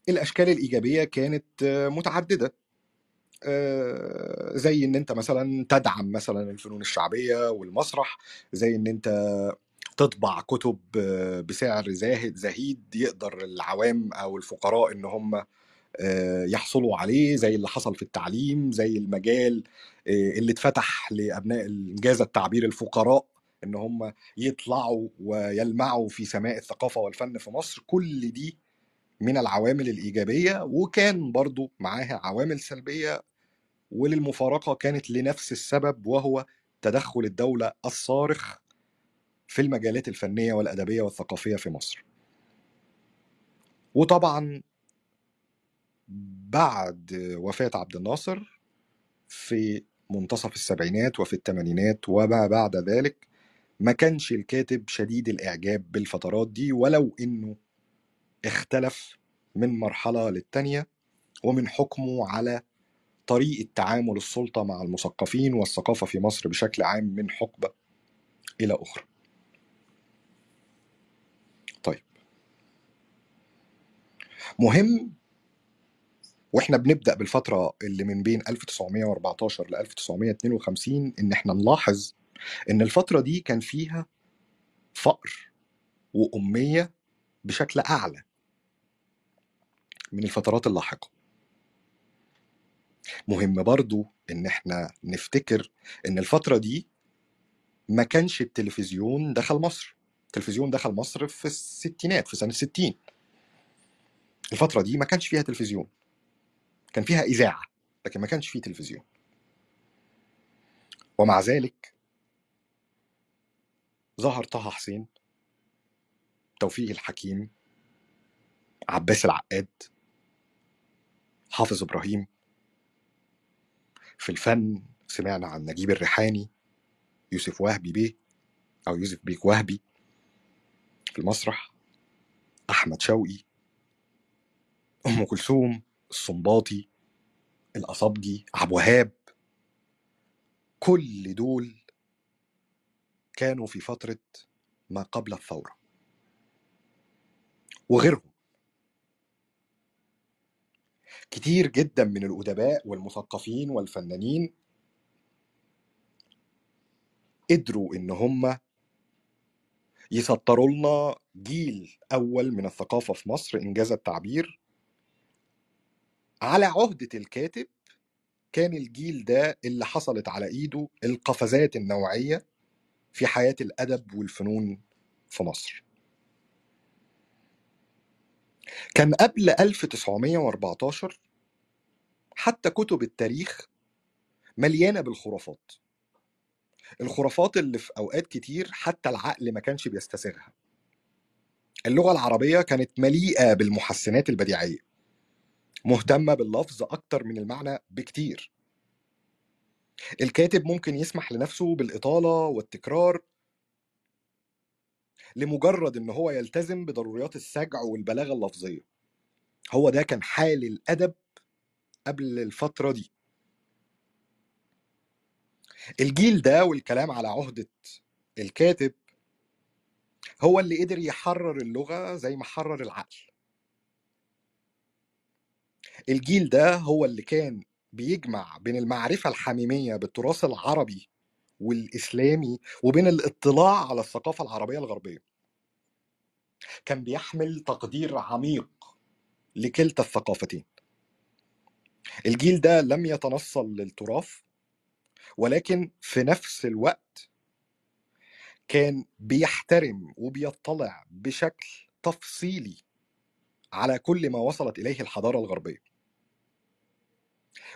الأشكال الإيجابية كانت متعددة، زي إن أنت مثلا تدعم مثلا الفنون الشعبية والمسرح، زي إن أنت تطبع كتب بسعر زاهد زهيد يقدر العوام أو الفقراء إن هم يحصلوا عليه، زي اللي حصل في التعليم، زي المجال اللي اتفتح لأبناء الإنجاز التعبير الفقراء إن هم يطلعوا ويلمعوا في سماء الثقافة والفن في مصر. كل دي من العوامل الإيجابية، وكان برضو معاها عوامل سلبية، وللمفارقة كانت لنفس السبب، وهو تدخل الدولة الصارخ في المجالات الفنية والأدبية والثقافية في مصر. وطبعا بعد وفاة عبد الناصر في منتصف السبعينات وفي الثمانينات وما بعد ذلك، ما كانش الكاتب شديد الإعجاب بالفترات دي، ولو إنه اختلف من مرحلة للتانية، ومن حكمه على طريقة تعامل السلطة مع المثقفين والثقافة في مصر بشكل عام من حقبة إلى أخرى. طيب، مهم وإحنا بنبدأ بالفترة اللي من بين ألف وتسعمائة وأربعتاشر ل ألف وتسعمائة واثنين وخمسين إن إحنا نلاحظ إن الفترة دي كان فيها فقر وأمية بشكل أعلى من الفترات اللاحقة. مهم برضو إن إحنا نفتكر إن الفترة دي ما كانش التلفزيون دخل مصر. التلفزيون دخل مصر في الستينات، في سنة الستين. الفترة دي ما كانش فيها تلفزيون، كان فيها إذاعة لكن ما كانش فيه تلفزيون. ومع ذلك ظهر طه حسين، توفيق الحكيم، عباس العقاد، حافظ إبراهيم. في الفن سمعنا عن نجيب الريحاني، يوسف وهبي بيه أو يوسف بيك وهبي. في المسرح أحمد شوقي، أم كلثوم، الصنباطي، الأصابجي، عبد الوهاب. كل دول كانوا في فترة ما قبل الثورة وغيرهم. كتير جدا من الأدباء والمثقفين والفنانين قدروا إن هم يسطروا لنا جيل أول من الثقافة في مصر، إنجاز التعبير. على عهدة الكاتب كان الجيل ده اللي حصلت على إيده القفزات النوعية في حياة الأدب والفنون في مصر. كان قبل ألف وتسعمائة وأربعتاشر حتى كتب التاريخ مليانة بالخرافات، الخرافات اللي في أوقات كتير حتى العقل ما كانش بيستسغها. اللغة العربية كانت مليئة بالمحسنات البديعية، مهتمة باللفظ أكتر من المعنى بكتير. الكاتب ممكن يسمح لنفسه بالإطالة والتكرار لمجرد إن هو يلتزم بضروريات السجع والبلاغة اللفظية. هو ده كان حال الأدب قبل الفترة دي. الجيل ده والكلام على عهدة الكاتب هو اللي قدر يحرر اللغة زي ما حرر العقل. الجيل ده هو اللي كان بيجمع بين المعرفة الحميمية بالتراث العربي والإسلامي وبين الاطلاع على الثقافة العربية الغربية. كان بيحمل تقدير عميق لكلتا الثقافتين. الجيل ده لم يتنصل للتراث، ولكن في نفس الوقت كان بيحترم وبيطلع بشكل تفصيلي على كل ما وصلت إليه الحضارة الغربية.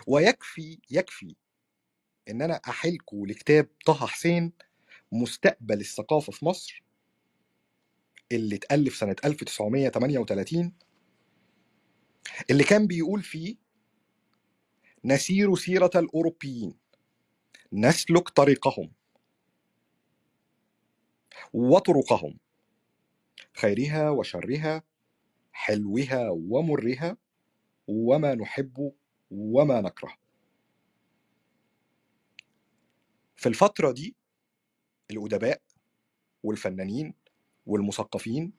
ويكفي يكفي إن أنا أحلكوا لكتاب طه حسين مستقبل الثقافة في مصر، اللي اتألف سنة ألف وتسعمية وتمانية وتلاتين، اللي كان بيقول فيه: نسير سيرة الأوروبيين، نسلك طريقهم وطرقهم، خيرها وشرها، حلوها ومرها، وما نحب وما نكره. في الفترة دي الأدباء والفنانين والمثقفين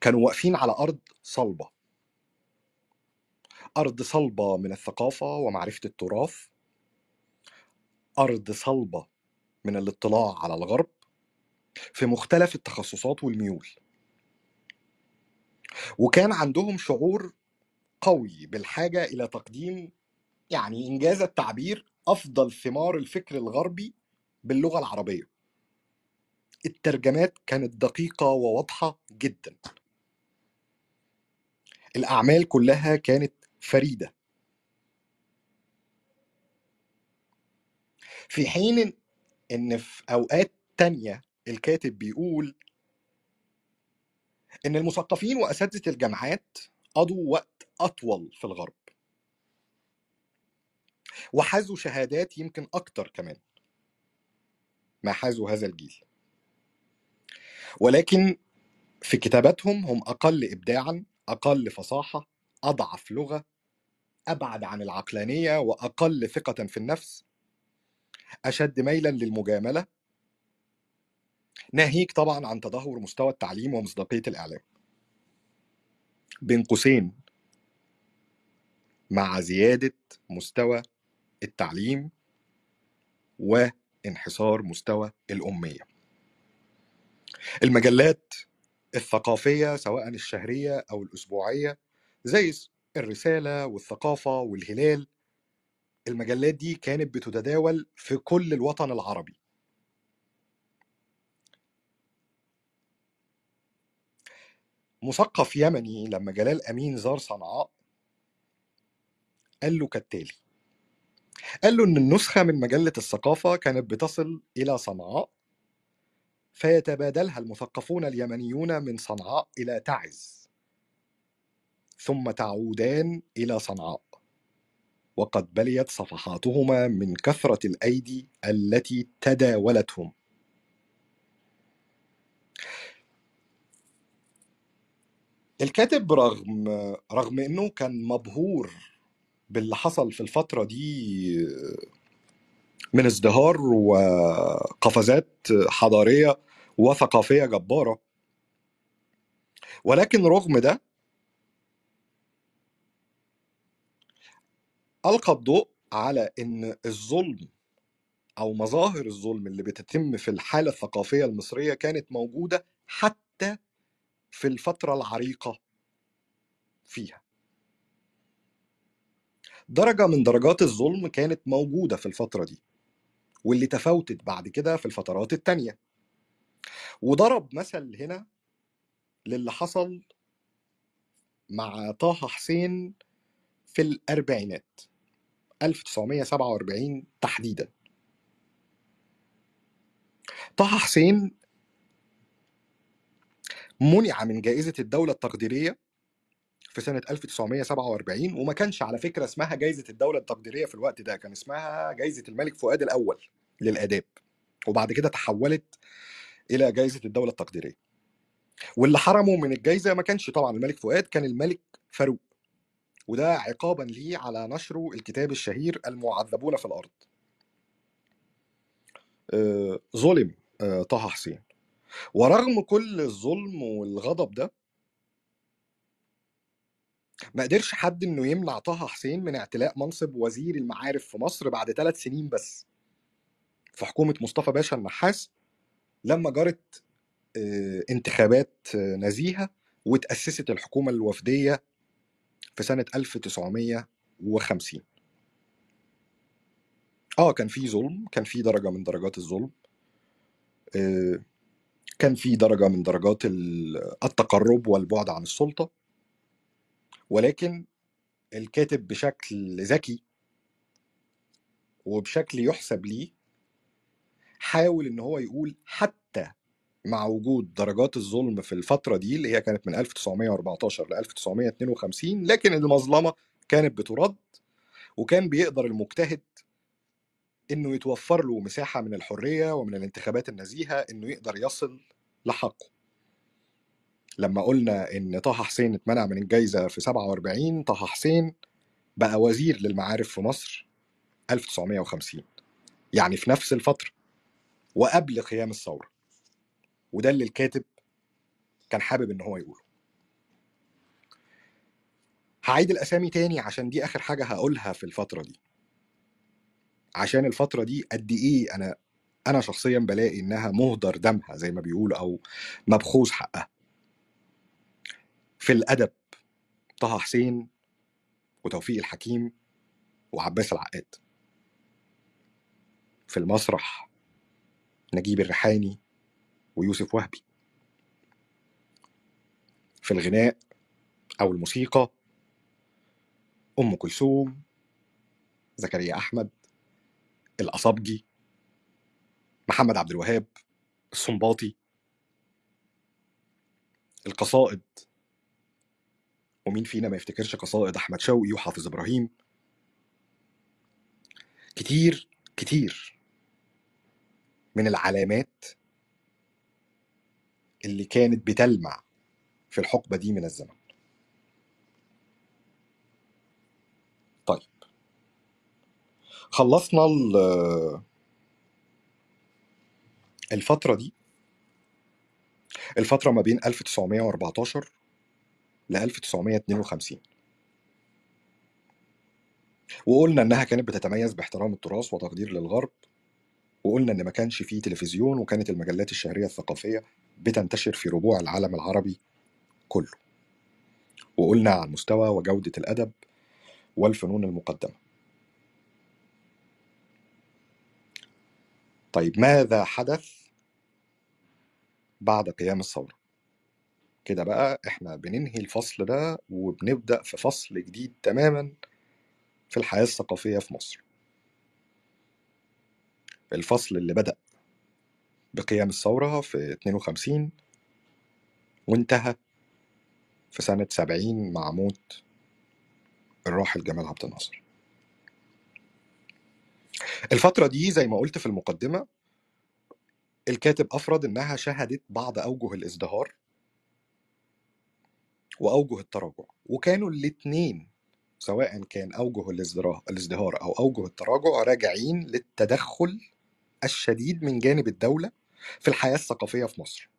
كانوا واقفين على أرض صلبة، أرض صلبة من الثقافة ومعرفة التراث، أرض صلبة من الاطلاع على الغرب في مختلف التخصصات والميول. وكان عندهم شعور قوي بالحاجة إلى تقديم، يعني إنجاز التعبير، أفضل ثمار الفكر الغربي باللغة العربية. الترجمات كانت دقيقة وواضحة جدا، الأعمال كلها كانت فريدة، في حين إن في أوقات تانية الكاتب بيقول إن المثقفين وأساتذة الجامعات قضوا وقت أطول في الغرب وحازوا شهادات يمكن أكتر كمان ما حازوا هذا الجيل، ولكن في كتاباتهم هم أقل إبداعاً، أقل فصاحة، أضعف لغة، أبعد عن العقلانية وأقل ثقة في النفس، أشد ميلاً للمجاملة، ناهيك طبعاً عن تدهور مستوى التعليم ومصداقية الإعلام. بين قوسين، مع زيادة مستوى التعليم وانحسار مستوى الأمية. المجلات الثقافية سواء الشهرية أو الأسبوعية زي الرسالة والثقافة والهلال، المجلات دي كانت بتتداول في كل الوطن العربي. مثقف يمني لما جلال أمين زار صنعاء قال له كالتالي، قال له إن النسخة من مجلة الثقافة كانت بتصل إلى صنعاء فيتبادلها المثقفون اليمنيون من صنعاء إلى تعز، ثم تعودان إلى صنعاء، وقد بليت صفحاتهما من كثرة الأيدي التي تداولتهم. الكاتب رغم رغم أنه كان مبهور باللي حصل في الفترة دي من ازدهار وقفزات حضارية وثقافية جبارة، ولكن رغم ده ألقى الضوء على أن الظلم أو مظاهر الظلم اللي بتتم في الحالة الثقافية المصرية كانت موجودة حتى في الفترة العريقة فيها. درجة من درجات الظلم كانت موجودة في الفترة دي واللي تفاوتت بعد كده في الفترات التانية. وضرب مثل هنا للي حصل مع طه حسين في الأربعينات ألف وتسعمية وسبعة وأربعين تحديدا. طه حسين منع من جائزة الدولة التقديرية في سنة ألف وتسعمية وسبعة وأربعين، وما كانش على فكرة اسمها جائزة الدولة التقديرية في الوقت ده، كان اسمها جائزة الملك فؤاد الأول للآداب، وبعد كده تحولت إلى جائزة الدولة التقديرية. واللي حرمه من الجائزة ما كانش طبعا الملك فؤاد، كان الملك فاروق، وده عقابا ليه على نشره الكتاب الشهير المعذبون في الأرض. أه ظلم أه طه حسين. ورغم كل الظلم والغضب ده ما قدرش حد انه يمنع طه حسين من اعتلاء منصب وزير المعارف في مصر بعد ثلاث سنين بس في حكومة مصطفى باشا النحاس، لما جرت انتخابات نزيهة وتأسست الحكومة الوفدية في سنة ألف وتسعمية وخمسين. اه كان في ظلم، كان في درجة من درجات الظلم، كان في درجة من درجات التقرب والبعد عن السلطة، ولكن الكاتب بشكل ذكي وبشكل يحسب ليه حاول ان هو يقول حتى مع وجود درجات الظلم في الفترة دي اللي هي كانت من ألف وتسعمية وأربعتاشر ل ألف وتسعمية واتنين وخمسين، لكن المظلمة كانت بترد، وكان بيقدر المجتهد انه يتوفر له مساحة من الحرية ومن الانتخابات النزيهة انه يقدر يصل لحقه. لما قلنا ان طه حسين اتمنع من الجايزة في سبعة وأربعين، طه حسين بقى وزير للمعارف في مصر ألف وتسعمية وخمسين، يعني في نفس الفترة وقبل قيام الثورة، وده اللي الكاتب كان حابب ان هو يقوله. هعيد الاسامي تاني عشان دي اخر حاجة هقولها في الفترة دي، عشان الفترة دي قد ايه انا انا شخصيا بلاقي انها مهدر دمها زي ما بيقول، او مبخوص حقها في الادب. طه حسين وتوفيق الحكيم وعباس العقاد، في المسرح نجيب الريحاني ويوسف وهبي، في الغناء او الموسيقى أم كلثوم، زكريا أحمد، الأصابجي، محمد عبد الوهاب، الصنباطي، القصائد، ومين فينا ما يفتكرش قصائد أحمد شوقي وحافظ إبراهيم. كتير كتير من العلامات اللي كانت بتلمع في الحقبة دي من الزمن. طيب، خلصنا الفترة دي، الفترة ما بين ألف وتسعمية وأربعتاشر ل ألف وتسعمية واتنين وخمسين، وقلنا انها كانت بتتميز باحترام التراث وتقدير للغرب، وقلنا ان ما كانش فيه تلفزيون، وكانت المجلات الشهرية الثقافية بتنتشر في ربوع العالم العربي كله، وقلنا عن مستوى وجودة الأدب والفنون المقدمة. طيب، ماذا حدث بعد قيام الثورة؟ كده بقى احنا بننهي الفصل ده وبنبدأ في فصل جديد تماما في الحياة الثقافية في مصر. الفصل اللي بدأ بقيام الثورة في اتنين وخمسين وانتهى في سنة سبعين مع موت الراحل جمال عبد الناصر. الفترة دي زي ما قلت في المقدمة الكاتب أفرد أنها شهدت بعض أوجه الازدهار وأوجه التراجع، وكانوا الاتنين سواء كان أوجه الازدهار أو أوجه التراجع راجعين للتدخل الشديد من جانب الدولة في الحياة الثقافية في مصر.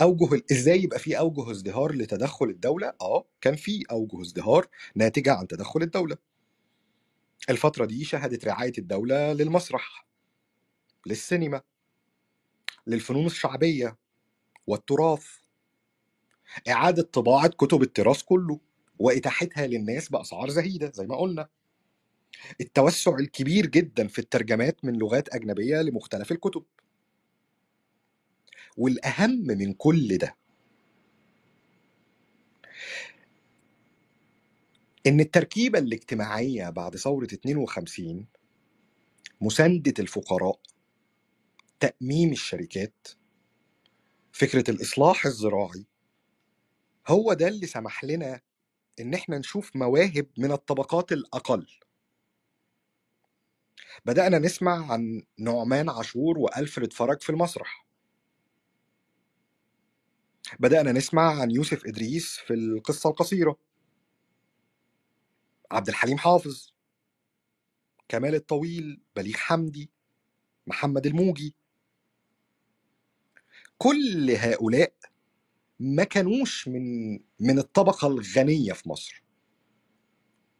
أوجه إزاي يبقى فيه أوجه ازدهار لتدخل الدولة؟ آه كان فيه أوجه ازدهار ناتجة عن تدخل الدولة. الفترة دي شهدت رعاية الدولة للمسرح، للسينما، للفنون الشعبية والتراث، إعادة طباعة كتب التراث كله وإتاحتها للناس بأسعار زهيدة زي ما قلنا، التوسع الكبير جدا في الترجمات من لغات أجنبية لمختلف الكتب، والأهم من كل ده إن التركيبة الاجتماعية بعد ثورة اتنين وخمسين، مساندة الفقراء، تأميم الشركات، فكرة الإصلاح الزراعي، هو ده اللي سمح لنا إن احنا نشوف مواهب من الطبقات الأقل. بدأنا نسمع عن نعمان عاشور وألفريد فرج في المسرح، بدأنا نسمع عن يوسف إدريس في القصة القصيرة، عبد الحليم حافظ، كمال الطويل، بليغ حمدي، محمد الموجي. كل هؤلاء ما كانوش من من الطبقة الغنية في مصر،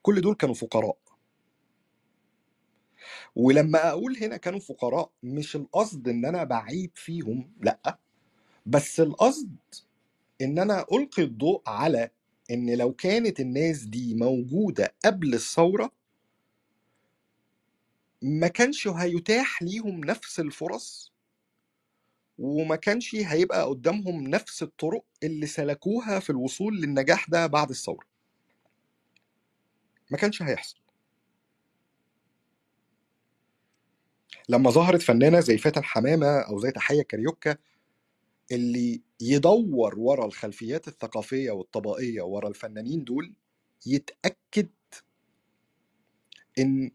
كل دول كانوا فقراء. ولما أقول هنا كانوا فقراء مش القصد إن أنا بعيب فيهم، لأ، بس القصد إن أنا ألقي الضوء على إن لو كانت الناس دي موجودة قبل الثورة ما كانش هيتاح ليهم نفس الفرص، وما كانش هيبقى قدامهم نفس الطرق اللي سلكوها في الوصول للنجاح ده بعد الثورة، ما كانش هيحصل. لما ظهرت فنانة زي فاتن حمامة أو زي تحية كاريوكا اللي يدور ورا الخلفيات الثقافية والطبقية ورا الفنانين دول، يتأكد إن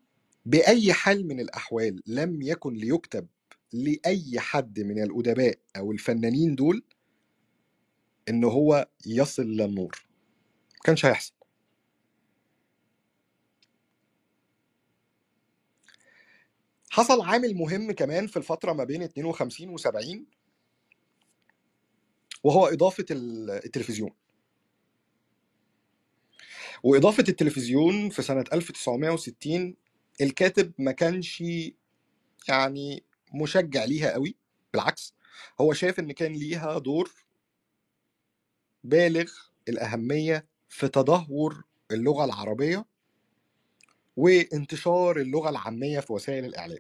بأي حال من الأحوال لم يكن ليكتب لأي حد من الأدباء أو الفنانين دول إن هو يصل للنور، ما كانش هيحصل. حصل عامل مهم كمان في الفترة ما بين اتنين وخمسين وسبعين، وهو إضافة التلفزيون. وإضافة التلفزيون في سنة ألف وتسعمية وستين الكاتب ما كانش يعني مشجع ليها قوي، بالعكس هو شايف إن كان ليها دور بالغ الأهمية في تدهور اللغة العربية وانتشار اللغة العامية في وسائل الإعلام،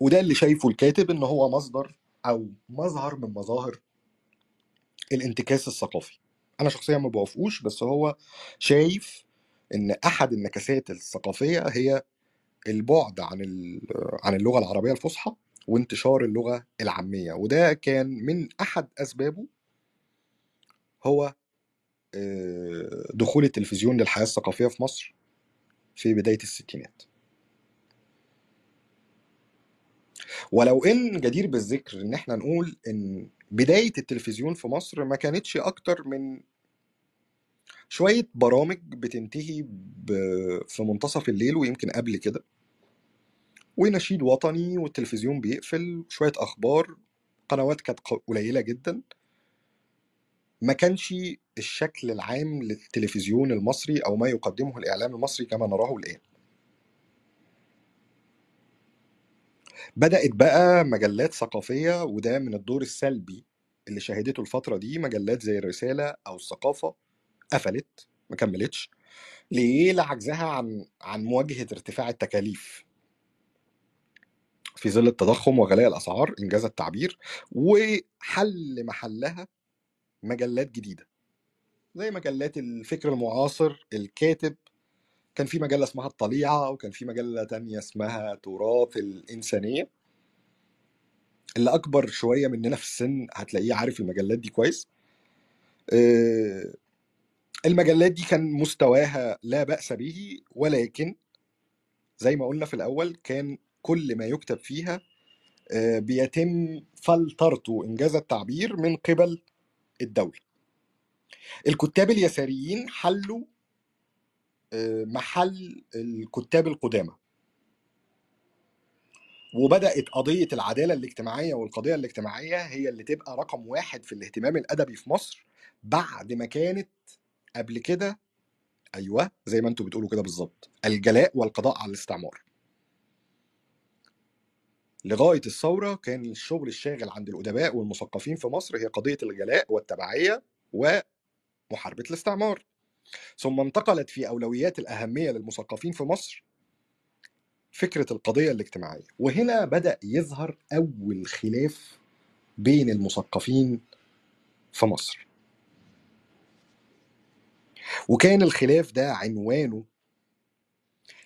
وده اللي شايفه الكاتب إن هو مصدر أو مظهر من مظاهر الانتكاس الثقافي. أنا شخصيا ما بوافقوش، بس هو شايف إن أحد النكسات الثقافية هي البعد عن عن اللغة العربية الفصحى وانتشار اللغة العامية، وده كان من أحد أسبابه هو دخول التلفزيون للحياة الثقافية في مصر في بداية الستينات. ولو إن جدير بالذكر إن احنا نقول إن بداية التلفزيون في مصر ما كانتش أكتر من شوية برامج بتنتهي في منتصف الليل ويمكن قبل كده، ونشيد وطني، والتلفزيون بيقفل، شوية أخبار، قنوات كانت قليلة جدا. ما كانش الشكل العام للتلفزيون المصري أو ما يقدمه الإعلام المصري كما نراه الآن. بدأت بقى مجلات ثقافية، وده من الدور السلبي اللي شهدته الفترة دي. مجلات زي الرسالة أو الثقافة قفلت، ما كملتش، ليه؟ لعجزها عن عن مواجهة ارتفاع التكاليف في ظل التضخم وغلاء الأسعار، إنجاز التعبير، وحل محلها مجلات جديدة زي مجلات الفكر المعاصر. الكاتب كان في مجلة اسمها الطليعة، وكان في مجلة تانية اسمها تراث الإنسانية. اللي أكبر شوية مننا في السن هتلاقيه عارف المجلات دي كويس. المجلات دي كان مستواها لا بأس به، ولكن زي ما قلنا في الأول كان كل ما يكتب فيها بيتم فلترته، إنجاز التعبير، من قبل الدولة. الكتاب اليساريين حلوا محل الكتاب القدامى، وبدأت قضية العدالة الاجتماعية والقضية الاجتماعية هي اللي تبقى رقم واحد في الاهتمام الأدبي في مصر، بعد ما كانت قبل كده، أيوة زي ما انتوا بتقولوا كده بالظبط، الجلاء والقضاء على الاستعمار. لغاية الثورة كان الشغل الشاغل عند الأدباء والمثقفين في مصر هي قضية الجلاء والتبعية ومحاربة الاستعمار، ثم انتقلت في أولويات الأهمية للمثقفين في مصر فكرة القضية الاجتماعية. وهنا بدأ يظهر أول خلاف بين المثقفين في مصر، وكان الخلاف ده عنوانه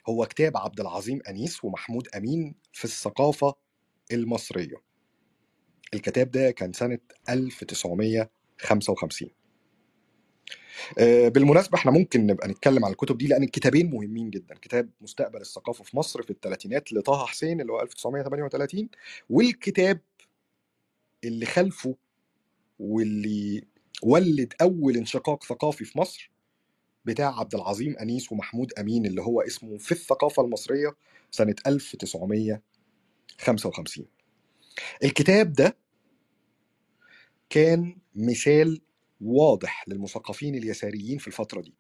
هو كتاب عبد العظيم أنيس ومحمود أمين في الثقافة المصرية. الكتاب ده كان سنة ألف وتسعمية وخمسة وخمسين. بالمناسبة احنا ممكن نبقى نتكلم على الكتب دي، لأن الكتابين مهمين جدا. كتاب مستقبل الثقافة في مصر في الثلاثينات لطه حسين اللي هو ألف وتسعمية وتمانية وتلاتين، والكتاب اللي خلفه واللي ولد أول انشقاق ثقافي في مصر بتاع عبد العظيم أنيس ومحمود أمين اللي هو اسمه في الثقافة المصرية سنة ألف وتسعمية وخمسة وخمسين. الكتاب ده كان مثال واضح للمثقفين اليساريين في الفترة دي.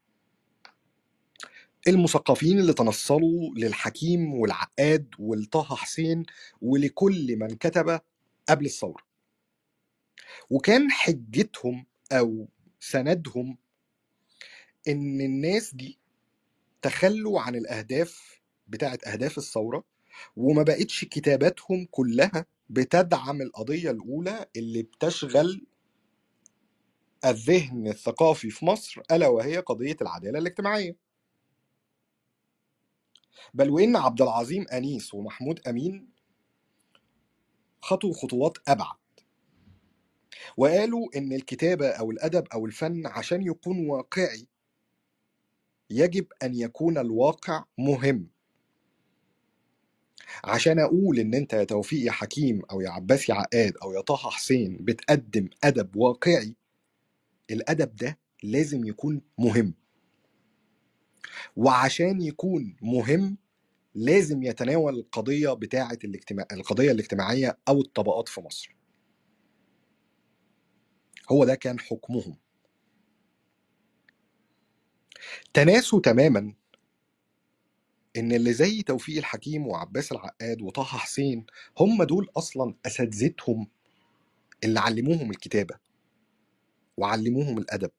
المثقفين اللي تنصلوا للحكيم والعقاد ولطه حسين ولكل من كتب قبل الثورة، وكان حجتهم أو سندهم إن الناس دي تخلوا عن الأهداف بتاعة أهداف الثورة، وما بقتش كتاباتهم كلها بتدعم القضية الأولى اللي بتشغل الذهن الثقافي في مصر، ألا وهي قضية العدالة الاجتماعية. بل وإن عبد العظيم أنيس ومحمد أمين خطوا خطوات أبعد، وقالوا إن الكتابة أو الأدب أو الفن عشان يكون واقعي يجب أن يكون الواقع مهم. عشان أقول إن أنت يا توفيق يا حكيم أو يا عباس يا عقاد أو يا طه حسين بتقدم أدب واقعي، الأدب ده لازم يكون مهم، وعشان يكون مهم لازم يتناول القضية بتاعة الاجتماع... القضية الاجتماعية أو الطبقات في مصر. هو ده كان حكمهم. تناسوا تماما إن اللي زي توفيق الحكيم وعباس العقاد وطه حسين هم دول أصلا أساتذتهم اللي علموهم الكتابة وعلموهم الأدب،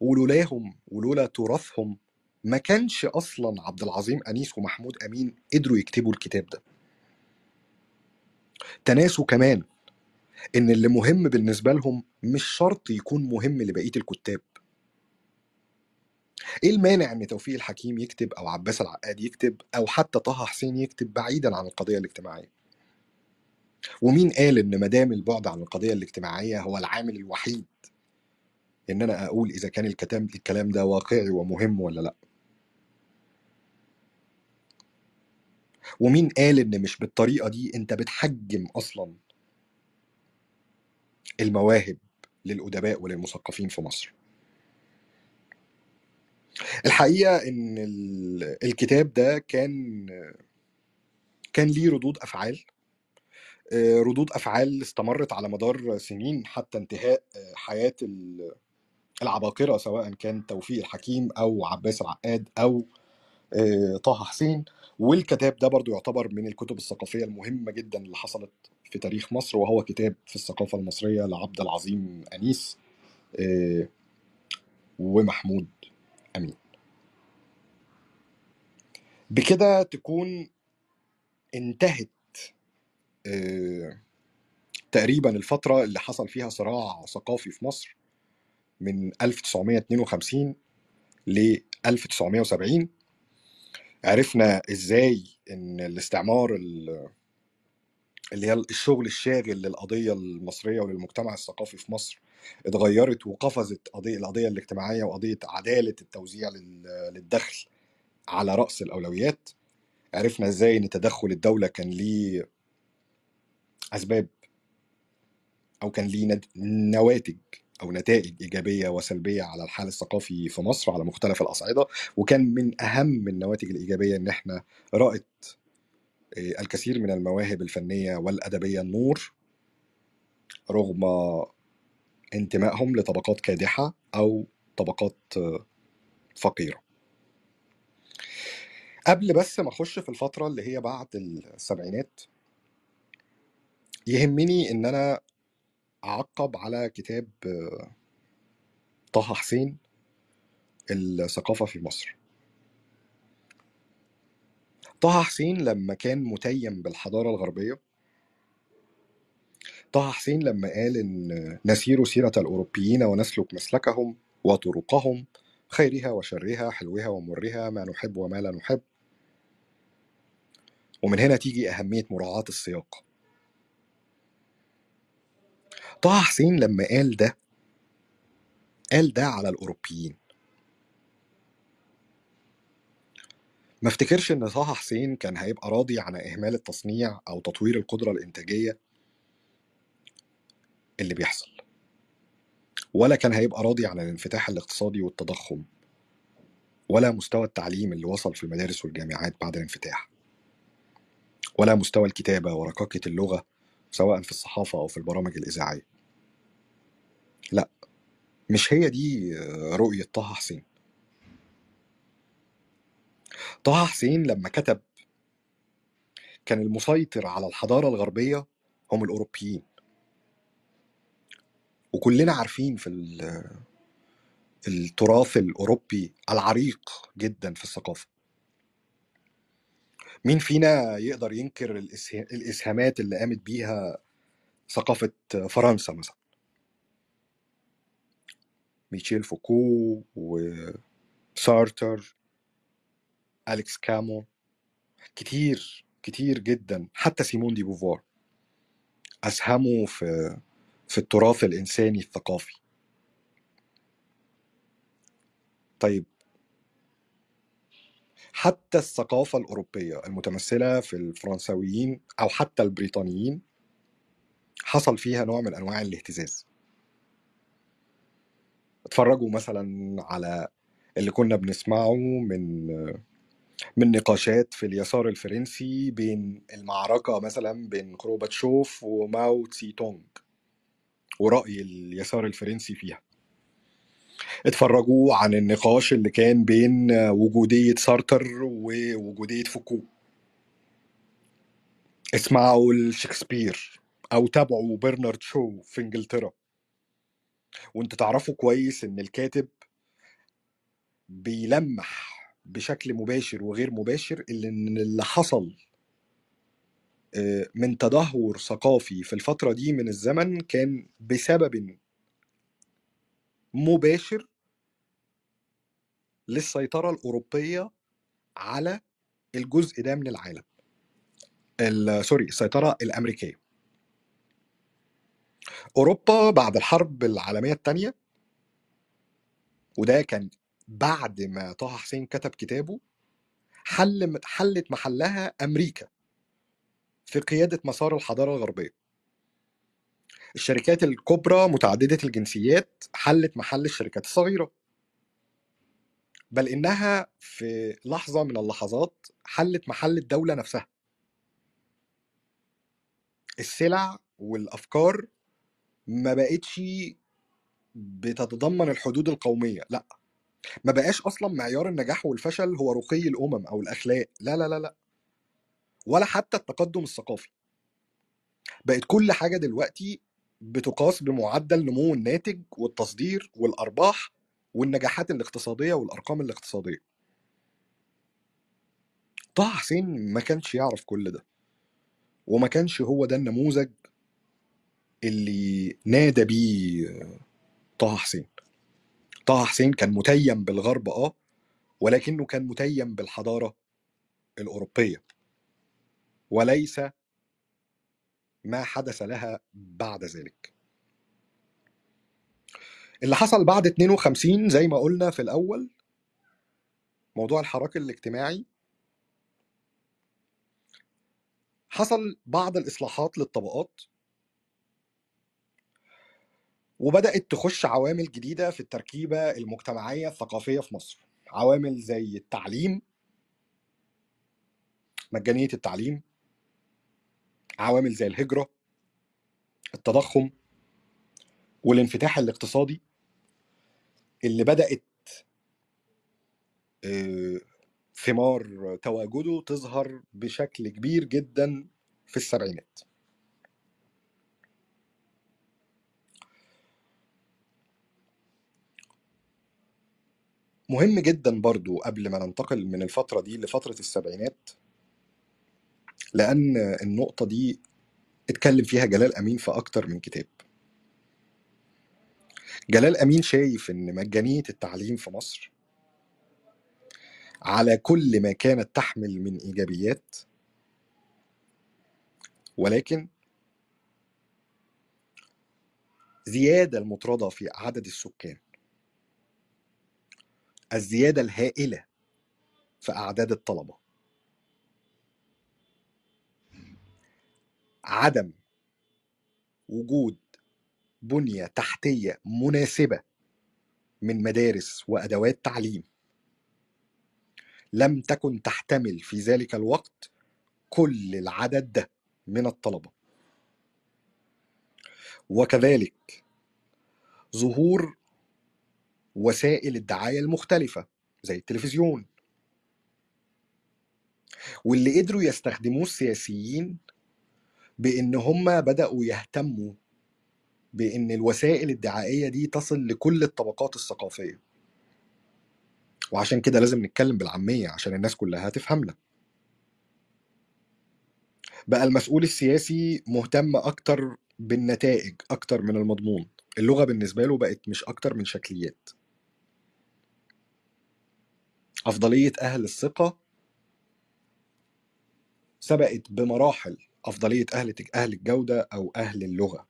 ولولاهم ولولا تراثهم ما كانش أصلا عبد العظيم أنيس ومحمود أمين قدروا يكتبوا الكتاب ده. تناسوا كمان إن اللي مهم بالنسبة لهم مش شرط يكون مهم لبقية الكتاب. إيه المانع إن توفيق الحكيم يكتب أو عباس العقاد يكتب أو حتى طه حسين يكتب بعيدا عن القضية الاجتماعية؟ ومين قال إن مدام البعد عن القضية الاجتماعية هو العامل الوحيد إن أنا أقول إذا كان الكلام ده واقعي ومهم ولا لأ؟ ومين قال إن مش بالطريقة دي أنت بتحجم أصلا المواهب للأدباء وللمثقفين في مصر؟ الحقيقة إن الكتاب ده كان كان ليه ردود أفعال، ردود أفعال استمرت على مدار سنين حتى انتهاء حياة العباقرة، سواء كان توفيق الحكيم أو عباس العقاد أو طه حسين. والكتاب ده برضو يعتبر من الكتب الثقافية المهمة جدا اللي حصلت في تاريخ مصر، وهو كتاب في الثقافة المصرية لعبد العظيم أنيس ومحمود أمين. بكده تكون انتهت تقريبا الفترة اللي حصل فيها صراع ثقافي في مصر من ألف وتسعمية اتنين وخمسين ل ألف وتسعمية وسبعين. عرفنا ازاي ان الاستعمار اللي هي الشغل الشاغل للقضية المصرية وللمجتمع الثقافي في مصر اتغيرت وقفزت قضية القضية الاجتماعية وقضية عدالة التوزيع للدخل على رأس الأولويات. عرفنا ازاي ان تدخل الدولة كان ليه أسباب أو كان ليه نواتج أو نتائج إيجابية وسلبية على الحال الثقافي في مصر على مختلف الأصعدة، وكان من أهم النواتج الإيجابية إن إحنا رأت الكثير من المواهب الفنية والأدبية النور رغم انتمائهم لطبقات كادحة أو طبقات فقيرة. قبل بس ما أخش في الفترة اللي هي بعد السبعينات، يهمني ان انا اعقب على كتاب طه حسين الثقافة في مصر. طه حسين لما كان متيم بالحضارة الغربية، طه حسين لما قال ان نسير سيرة الاوروبيين ونسلك مسلكهم وطرقهم خيرها وشرها حلوها ومرها ما نحب وما لا نحب، ومن هنا تيجي اهمية مراعاة السياق. طه حسين لما قال ده قال ده على الأوروبيين. ما افتكرش ان طه حسين كان هيبقى راضي عن إهمال التصنيع أو تطوير القدرة الإنتاجية اللي بيحصل، ولا كان هيبقى راضي عن الانفتاح الاقتصادي والتضخم، ولا مستوى التعليم اللي وصل في المدارس والجامعات بعد الانفتاح، ولا مستوى الكتابة ورقاقة اللغة سواء في الصحافة أو في البرامج الإذاعية. مش هي دي رؤية طه حسين. طه حسين لما كتب كان المسيطر على الحضارة الغربية هم الأوروبيين، وكلنا عارفين في التراث الأوروبي العريق جدا في الثقافة. مين فينا يقدر ينكر الإسهامات اللي قامت بيها ثقافة فرنسا مثلا؟ ميشيل فوكو وسارتر، أليكس كامو، كتير كتير جدا، حتى سيمون دي بوفوار أسهموا في في التراث الإنساني الثقافي. طيب حتى الثقافة الأوروبية المتمثلة في الفرنساويين أو حتى البريطانيين حصل فيها نوع من أنواع الاهتزاز. اتفرجوا مثلا على اللي كنا بنسمعه من من نقاشات في اليسار الفرنسي بين المعركة مثلا بين خروباتشوف وماو تسي تونغ ورأي اليسار الفرنسي فيها. اتفرجوا عن النقاش اللي كان بين وجودية سارتر ووجودية فوكو. اسمعوا الشكسبير أو تابعوا برنارد شو في إنجلترا. وانت تعرفوا كويس ان الكاتب بيلمح بشكل مباشر وغير مباشر اللي حصل من تدهور ثقافي في الفترة دي من الزمن كان بسبب مباشر للسيطرة الأوروبية على الجزء ده من العالم، سوري السيطرة الأمريكية. أوروبا بعد الحرب العالمية الثانية، وده كان بعد ما طه حسين كتب كتابه، حل حلت محلها أمريكا في قيادة مسار الحضارة الغربية. الشركات الكبرى متعددة الجنسيات حلت محل الشركات الصغيرة، بل إنها في لحظة من اللحظات حلت محل الدولة نفسها. السلع والأفكار ما بقتش بتتضمن الحدود القومية، لا، ما بقاش أصلا معيار النجاح والفشل هو رقي الأمم أو الأخلاق، لا لا لا لا، ولا حتى التقدم الثقافي. بقت كل حاجة دلوقتي بتقاس بمعدل نمو الناتج والتصدير والأرباح والنجاحات الاقتصادية والأرقام الاقتصادية. طه حسين ما كانش يعرف كل ده، وما كانش هو ده النموذج اللي نادى بيه طه حسين. طه حسين كان متيم بالغرب اه ولكنه كان متيم بالحضارة الأوروبية وليس ما حدث لها بعد ذلك. اللي حصل بعد اتنين وخمسين زي ما قلنا في الأول، موضوع الحراك الاجتماعي، حصل بعض الإصلاحات للطبقات، وبدأت تخش عوامل جديدة في التركيبة المجتمعية الثقافية في مصر. عوامل زي التعليم، مجانية التعليم، عوامل زي الهجرة، التضخم، والانفتاح الاقتصادي اللي بدأت ثمار تواجده تظهر بشكل كبير جدا في السبعينات. مهم جدا برضو قبل ما ننتقل من الفترة دي لفترة السبعينات، لأن النقطة دي اتكلم فيها جلال أمين في أكتر من كتاب. جلال أمين شايف أن مجانية التعليم في مصر على كل ما كانت تحمل من إيجابيات، ولكن زيادة المطردة في عدد السكان، الزيادة الهائلة في أعداد الطلبة، عدم وجود بنية تحتية مناسبة من مدارس وأدوات تعليم، لم تكن تحتمل في ذلك الوقت كل العدد ده من الطلبة. وكذلك ظهور وسائل الدعاية المختلفة زي التلفزيون، واللي قدروا يستخدموه السياسيين بإن هم بدأوا يهتموا بإن الوسائل الدعائية دي تصل لكل الطبقات الثقافية. وعشان كده لازم نتكلم بالعامية عشان الناس كلها هتفهمنا. بقى المسؤول السياسي مهتم أكتر بالنتائج أكتر من المضمون. اللغة بالنسبة له بقت مش أكتر من شكليات. أفضلية أهل الثقة سبقت بمراحل أفضلية أهل أهل الجودة أو أهل اللغة.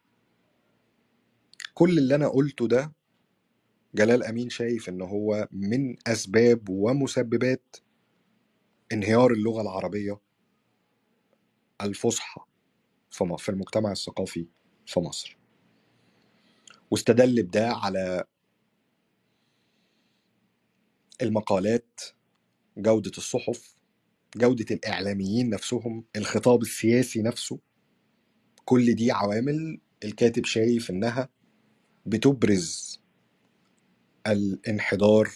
كل اللي أنا قلته ده جلال أمين شايف إن هو من أسباب ومسببات انهيار اللغة العربية الفصحى في المجتمع الثقافي في مصر، واستدل بده على المقالات، جودة الصحف، جودة الإعلاميين نفسهم، الخطاب السياسي نفسه. كل دي عوامل الكاتب شايف إنها بتبرز الانحدار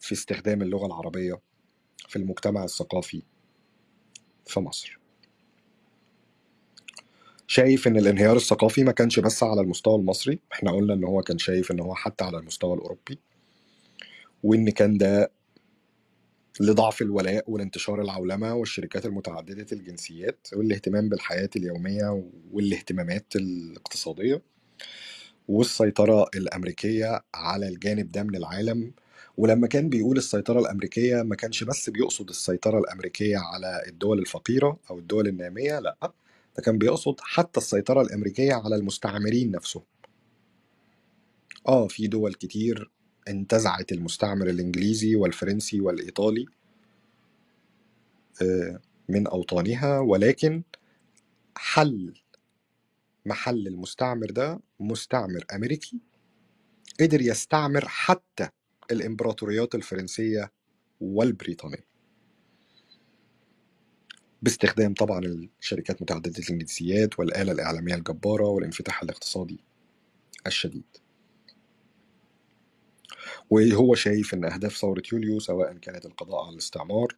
في استخدام اللغة العربية في المجتمع الثقافي في مصر. شايف إن الانهيار الثقافي ما كانش بس على المستوى المصري، احنا قلنا إن هو كان شايف إن هو حتى على المستوى الأوروبي، وإن كان ده لضعف الولاء والانتشار العولمة والشركات المتعددة الجنسيات والاهتمام بالحياة اليومية والاهتمامات الاقتصادية والسيطرة الأمريكية على الجانب ده من العالم. ولما كان بيقول السيطرة الأمريكية ما كانش بس بيقصد السيطرة الأمريكية على الدول الفقيرة أو الدول النامية، لأ، ده كان بيقصد حتى السيطرة الأمريكية على المستعمرين نفسهم. آه في دول كتير انتزعت المستعمر الإنجليزي والفرنسي والإيطالي من أوطانها، ولكن حل محل المستعمر ده مستعمر أمريكي قدر يستعمر حتى الإمبراطوريات الفرنسية والبريطانية باستخدام طبعا الشركات متعددة الجنسيات والآلة الإعلامية الجبارة والانفتاح الاقتصادي الشديد. وهو شايف ان اهداف ثورة يوليو سواء كانت القضاء على الاستعمار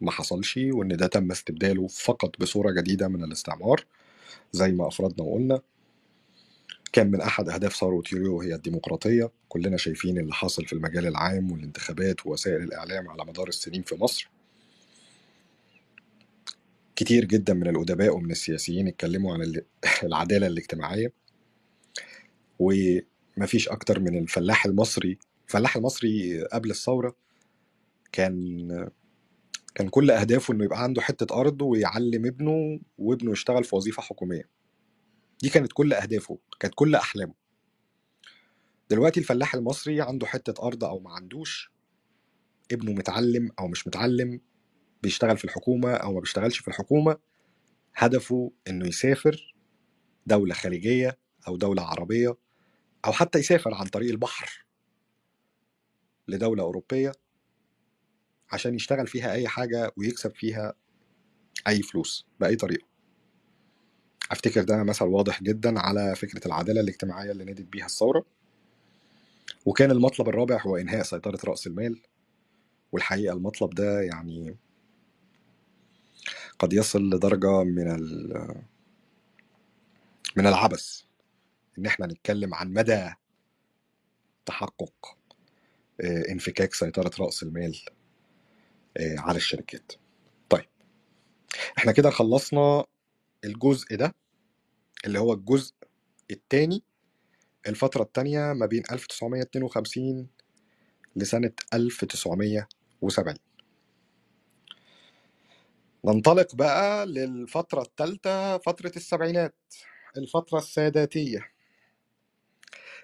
ما حصلش، وان ده تم استبداله فقط بصورة جديدة من الاستعمار زي ما افرضنا وقلنا. كان من احد اهداف ثورة يوليو هي الديمقراطية. كلنا شايفين اللي حصل في المجال العام والانتخابات ووسائل الاعلام على مدار السنين في مصر. كتير جدا من الادباء ومن السياسيين اتكلموا عن العدالة الاجتماعية، و ما فيش أكتر من الفلاح المصري. الفلاح المصري قبل الثورة كان كان كل أهدافه إنه يبقى عنده حتة أرض ويعلم ابنه وابنه يشتغل في وظيفة حكومية. دي كانت كل أهدافه، كانت كل أحلامه. دلوقتي الفلاح المصري عنده حتة أرض أو ما عندوش، ابنه متعلم أو مش متعلم، بيشتغل في الحكومة أو ما بيشتغلش في الحكومة، هدفه إنه يسافر دولة خليجية أو دولة عربية، أو حتى يسافر عن طريق البحر لدولة أوروبية عشان يشتغل فيها أي حاجة ويكسب فيها أي فلوس بأي طريقة. أفتكر ده مثل واضح جدا على فكرة العدالة الاجتماعية اللي نادت بيها الثورة. وكان المطلب الرابع هو إنهاء سيطرة رأس المال، والحقيقة المطلب ده يعني قد يصل لدرجة من من العبث إن إحنا نتكلم عن مدى تحقق انفكاك سيطرة رأس المال على الشركات. طيب إحنا كده خلصنا الجزء ده اللي هو الجزء الثاني، الفترة الثانية ما بين ألف وتسعمية اتنين وخمسين لسنة ألف وتسعمية وسبعين. ننطلق بقى للفترة الثالثة، فترة السبعينات، الفترة الساداتية،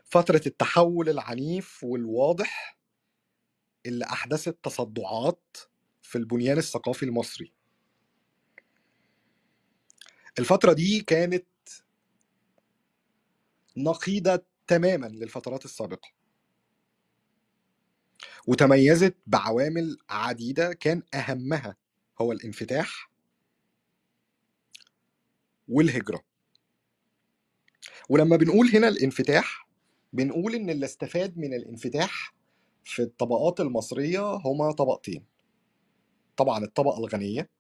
فترة التحول العنيف والواضح اللي أحدثت تصدعات في البنيان الثقافي المصري. الفترة دي كانت نقيضة تماما للفترات السابقة، وتميزت بعوامل عديدة كان أهمها هو الانفتاح والهجرة. ولما بنقول هنا الانفتاح بنقول إن اللي استفاد من الانفتاح في الطبقات المصرية هما طبقتين. طبعا الطبقة الغنية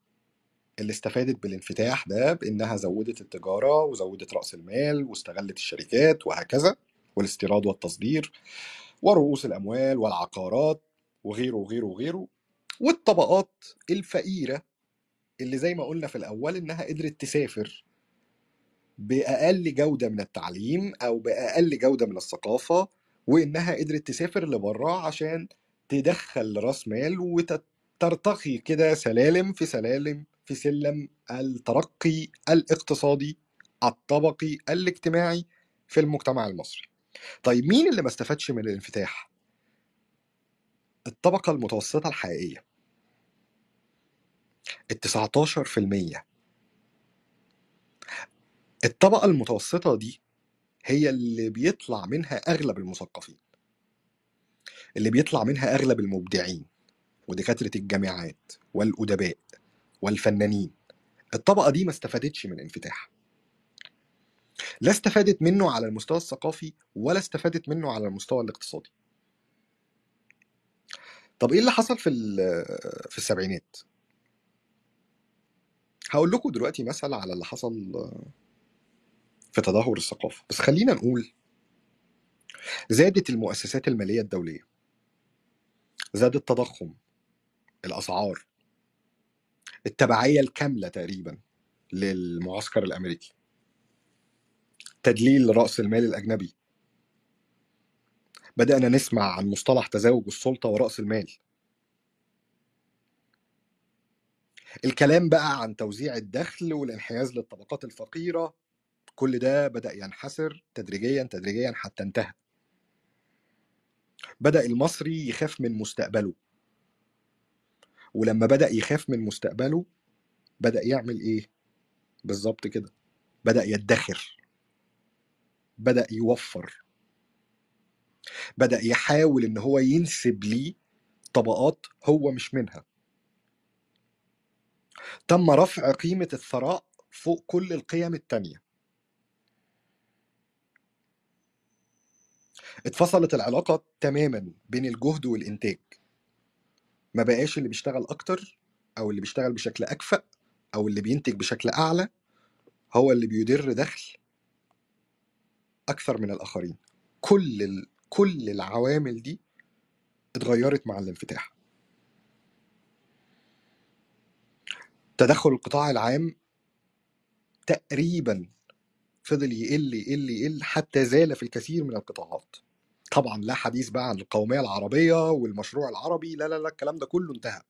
اللي استفادت بالانفتاح ده بإنها زودت التجارة وزودت رأس المال واستغلت الشركات وهكذا والاستيراد والتصدير ورؤوس الأموال والعقارات وغيره وغيره وغيره. والطبقات الفقيرة اللي زي ما قلنا في الأول إنها قدرت تسافر بأقل جودة من التعليم أو بأقل جودة من الثقافة، وإنها قدرت تسافر لبرا عشان تدخل راس مال وترتقي كده سلالم في سلالم في سلم الترقي الاقتصادي الطبقي الاجتماعي في المجتمع المصري. طيب مين اللي ما استفادش من الانفتاح؟ الطبقة المتوسطة الحقيقية، التسعتاشر في المية. الطبقة المتوسطة دي هي اللي بيطلع منها أغلب المثقفين، اللي بيطلع منها أغلب المبدعين ودكاترة الجامعات والأدباء والفنانين. الطبقة دي ما استفادتش من انفتاح، لا استفادت منه على المستوى الثقافي ولا استفادت منه على المستوى الاقتصادي. طب إيه اللي حصل في في السبعينات؟ هقول لكم دلوقتي مثلا على اللي حصل في تدهور الثقافة، بس خلينا نقول زادت المؤسسات المالية الدولية، زاد التضخم، الأسعار، التبعية الكاملة تقريبا للمعسكر الأمريكي، تدليل رأس المال الأجنبي، بدأنا نسمع عن مصطلح تزاوج السلطة ورأس المال، الكلام بقى عن توزيع الدخل والانحياز للطبقات الفقيرة، كل ده بدأ ينحسر تدريجيا تدريجيا حتى انتهى. بدأ المصري يخاف من مستقبله، ولما بدأ يخاف من مستقبله بدأ يعمل ايه بالظبط كده؟ بدأ يدخر، بدأ يوفر، بدأ يحاول ان هو ينسب ليه طبقات هو مش منها. تم رفع قيمة الثراء فوق كل القيم التانية. اتفصلت العلاقة تماما بين الجهد والإنتاج، ما بقاش اللي بيشتغل أكتر أو اللي بيشتغل بشكل أكفأ أو اللي بينتج بشكل أعلى هو اللي بيدر دخل أكثر من الآخرين. كل ال... كل العوامل دي اتغيرت مع الانفتاح. تدخل القطاع العام تقريبا فضل يقل يقل يقل حتى زال في الكثير من القطاعات. طبعا لا حديث بقى عن القومية العربية والمشروع العربي، لا لا لا الكلام ده كله انتهى.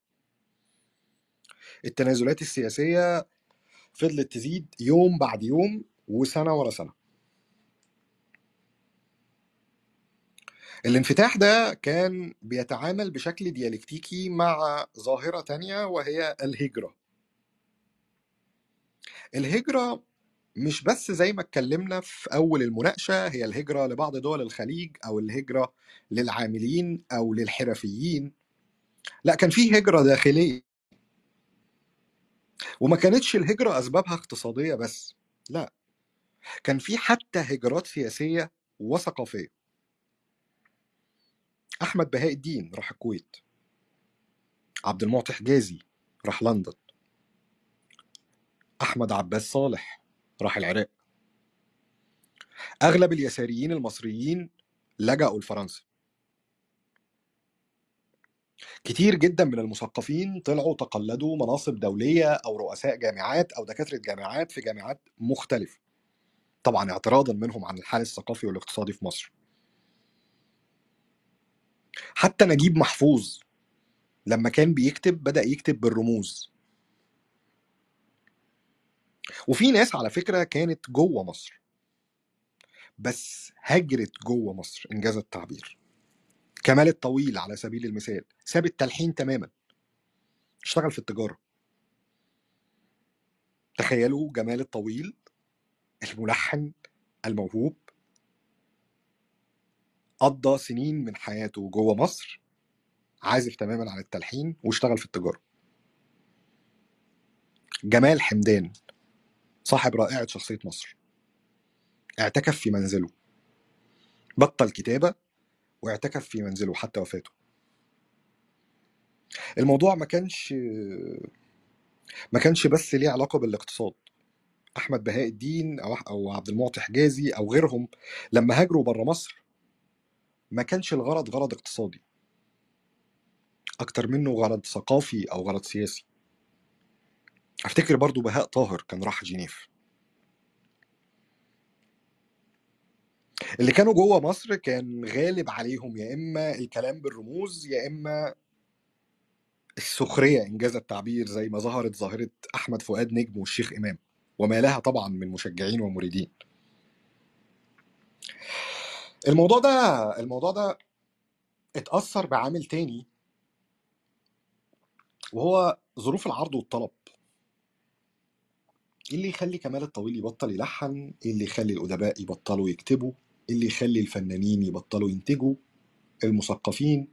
التنازلات السياسية فضلت تزيد يوم بعد يوم وسنة ورا سنة. الانفتاح ده كان بيتعامل بشكل ديالكتيكي مع ظاهرة تانية وهي الهجرة. الهجرة مش بس زي ما اتكلمنا في أول المناقشة هي الهجرة لبعض دول الخليج أو الهجرة للعاملين أو للحرفيين، لا، كان فيه هجرة داخلية، وما كانتش الهجرة أسبابها اقتصادية بس، لا، كان فيه حتى هجرات سياسية وثقافية. أحمد بهاء الدين راح الكويت، عبد المعطي حجازي راح لندن، أحمد عباس صالح راح العراق. أغلب اليساريين المصريين لجأوا لفرنسا. كتير جدا من المثقفين طلعوا تقلدوا مناصب دولية أو رؤساء جامعات أو دكاترة جامعات في جامعات مختلفة، طبعا اعتراضا منهم عن الحال الثقافي والاقتصادي في مصر. حتى نجيب محفوظ لما كان بيكتب بدأ يكتب بالرموز. وفي ناس على فكرة كانت جوه مصر بس هجرت جوه مصر، إنجاز التعبير. كمال الطويل على سبيل المثال ساب التلحين تماما، اشتغل في التجارة. تخيلوا جمال الطويل الملحن الموهوب قضى سنين من حياته جوه مصر عازف تماما عن التلحين واشتغل في التجارة. جمال حمدان صاحب رائعة شخصية مصر اعتكف في منزله، بطل كتابة واعتكف في منزله حتى وفاته. الموضوع ما كانش ما كانش بس ليه علاقة بالاقتصاد. أحمد بهاء الدين أو عبد المعطي حجازي أو غيرهم لما هاجروا بره مصر ما كانش الغرض غرض اقتصادي أكتر منه غرض ثقافي أو غرض سياسي. أفتكر برضو بهاء طاهر كان راح جنيف. اللي كانوا جوه مصر كان غالب عليهم يا إما الكلام بالرموز يا إما السخرية إن جاز التعبير، زي ما ظهرت ظاهرة أحمد فؤاد نجم والشيخ إمام وما لها طبعا من مشجعين ومريدين. الموضوع ده الموضوع ده اتأثر بعامل تاني وهو ظروف العرض والطلب. اللي يخلي كمال الطويل يبطل يلحن، اللي يخلي الأدباء يبطلوا يكتبوا، اللي يخلي الفنانين يبطلوا ينتجوا، المثقفين.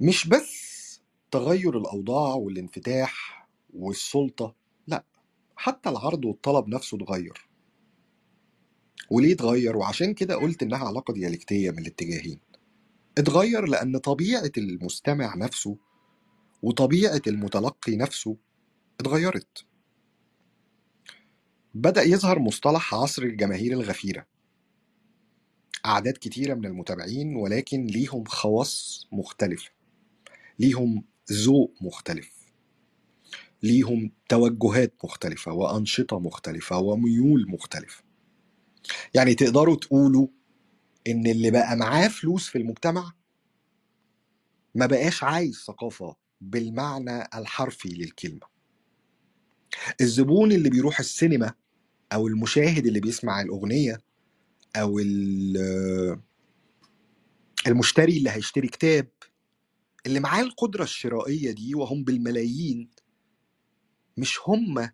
مش بس تغير الأوضاع والانفتاح والسلطة، لا، حتى العرض والطلب نفسه اتغير. وليه اتغير؟ وعشان كده قلت إنها علاقة ديالكتية من الاتجاهين. اتغير لأن طبيعة المستمع نفسه وطبيعة المتلقي نفسه اتغيرت. بدأ يظهر مصطلح عصر الجماهير الغفيرة، أعداد كتيرة من المتابعين ولكن ليهم خواص مختلفة، ليهم ذوق مختلف، ليهم توجهات مختلفة وأنشطة مختلفة وميول مختلفة. يعني تقدروا تقولوا إن اللي بقى معاه فلوس في المجتمع ما بقاش عايز ثقافة بالمعنى الحرفي للكلمة. الزبون اللي بيروح السينما أو المشاهد اللي بيسمع الأغنية أو المشتري اللي هيشتري كتاب، اللي معاه القدرة الشرائية دي وهم بالملايين، مش هم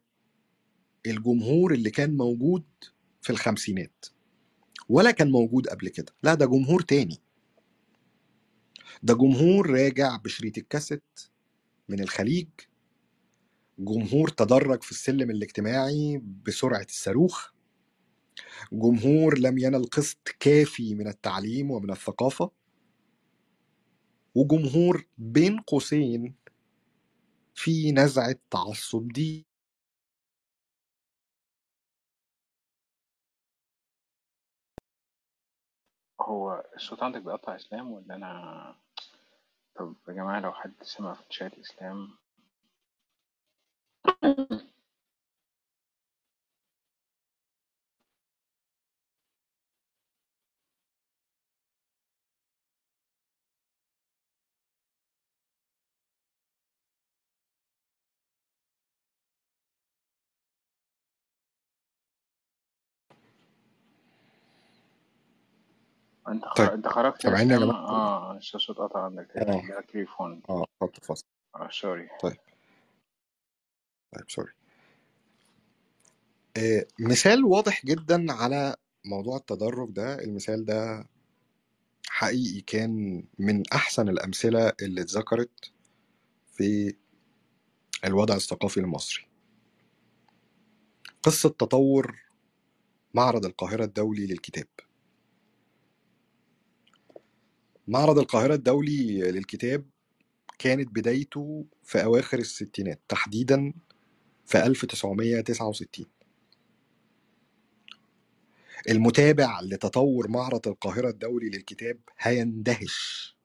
الجمهور اللي كان موجود في الخمسينات ولا كان موجود قبل كده. لا، ده جمهور تاني، ده جمهور راجع بشريط الكاسيت من الخليج، جمهور تدرج في السلم الاجتماعي بسرعة الصاروخ، جمهور لم ينل قسط كافي من التعليم ومن الثقافة، وجمهور بين قوسين في نزعة تعصب دي هو الصوت عندك بيقطع إسلام ولا أنا؟ طب يا جماعة لو حد سمع في شات إسلام انت طيب. انت خرجت سامعيني يا جماعه؟ اه الصوت قطع عندك على التليفون. اه خط فاصل. اه سوري. طيب طيب سوري. آه، مثال واضح جدا على موضوع التدرج ده. المثال ده حقيقي كان من احسن الامثله اللي اتذكرت في الوضع الثقافي المصري. قصه تطور معرض القاهره الدولي للكتاب. معرض القاهرة الدولي للكتاب كانت بدايته في أواخر الستينات، تحديداً في ألف وتسعمائة وتسعة وستين. المتابع لتطور معرض القاهرة الدولي للكتاب هيندهش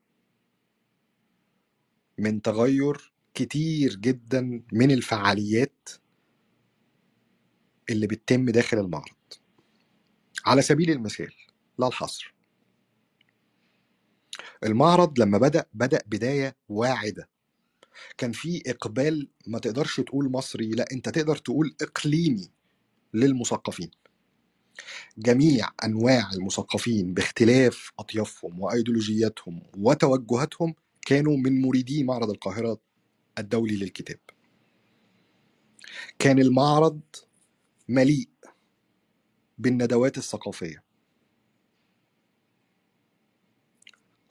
من تغير كتير جداً من الفعاليات اللي بتتم داخل المعرض. على سبيل المثال لا الحصر، المعرض لما بدأ بدأ بداية واعدة، كان فيه إقبال ما تقدرش تقول مصري، لا أنت تقدر تقول إقليمي للمثقفين. جميع أنواع المثقفين باختلاف أطيافهم وأيديولوجياتهم وتوجهاتهم كانوا من مريدي معرض القاهرة الدولي للكتاب. كان المعرض مليء بالندوات الثقافية،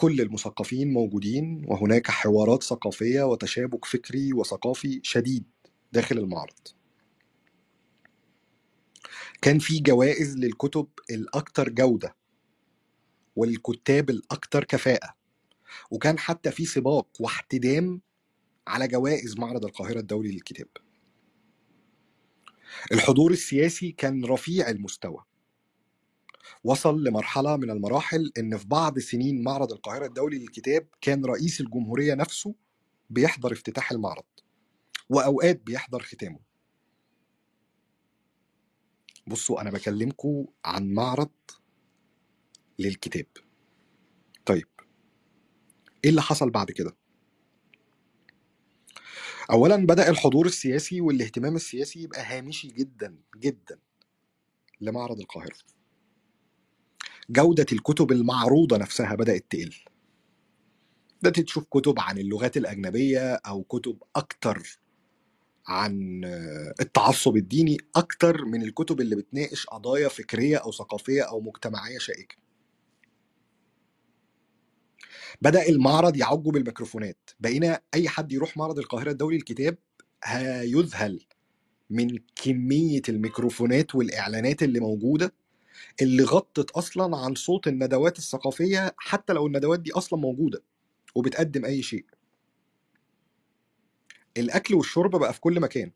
كل المثقفين موجودين وهناك حوارات ثقافية وتشابك فكري وثقافي شديد داخل المعرض. كان في جوائز للكتب الأكثر جودة والكتاب الأكثر كفاءة، وكان حتى في سباق واحتدام على جوائز معرض القاهرة الدولي للكتاب. الحضور السياسي كان رفيع المستوى، وصل لمرحلة من المراحل إن في بعض سنين معرض القاهرة الدولي للكتاب كان رئيس الجمهورية نفسه بيحضر افتتاح المعرض، وأوقات بيحضر ختامه. بصوا أنا بكلمكم عن معرض للكتاب. طيب إيه اللي حصل بعد كده؟ أولا بدأ الحضور السياسي والاهتمام السياسي يبقى هامشي جدا جدا لمعرض القاهرة. جودة الكتب المعروضة نفسها بدأت تقل، بدأت تشوف كتب عن اللغات الأجنبية أو كتب أكتر عن التعصب الديني أكتر من الكتب اللي بتناقش قضايا فكرية أو ثقافية أو مجتمعية شائكة. بدأ المعرض يعج بالميكروفونات، بقينا أي حد يروح معرض القاهرة الدولي للكتاب هيذهل من كمية الميكروفونات والإعلانات اللي موجودة، اللي غطت أصلا عن صوت الندوات الثقافية، حتى لو الندوات دي أصلا موجودة وبتقدم أي شيء. الأكل والشرب بقى في كل مكان.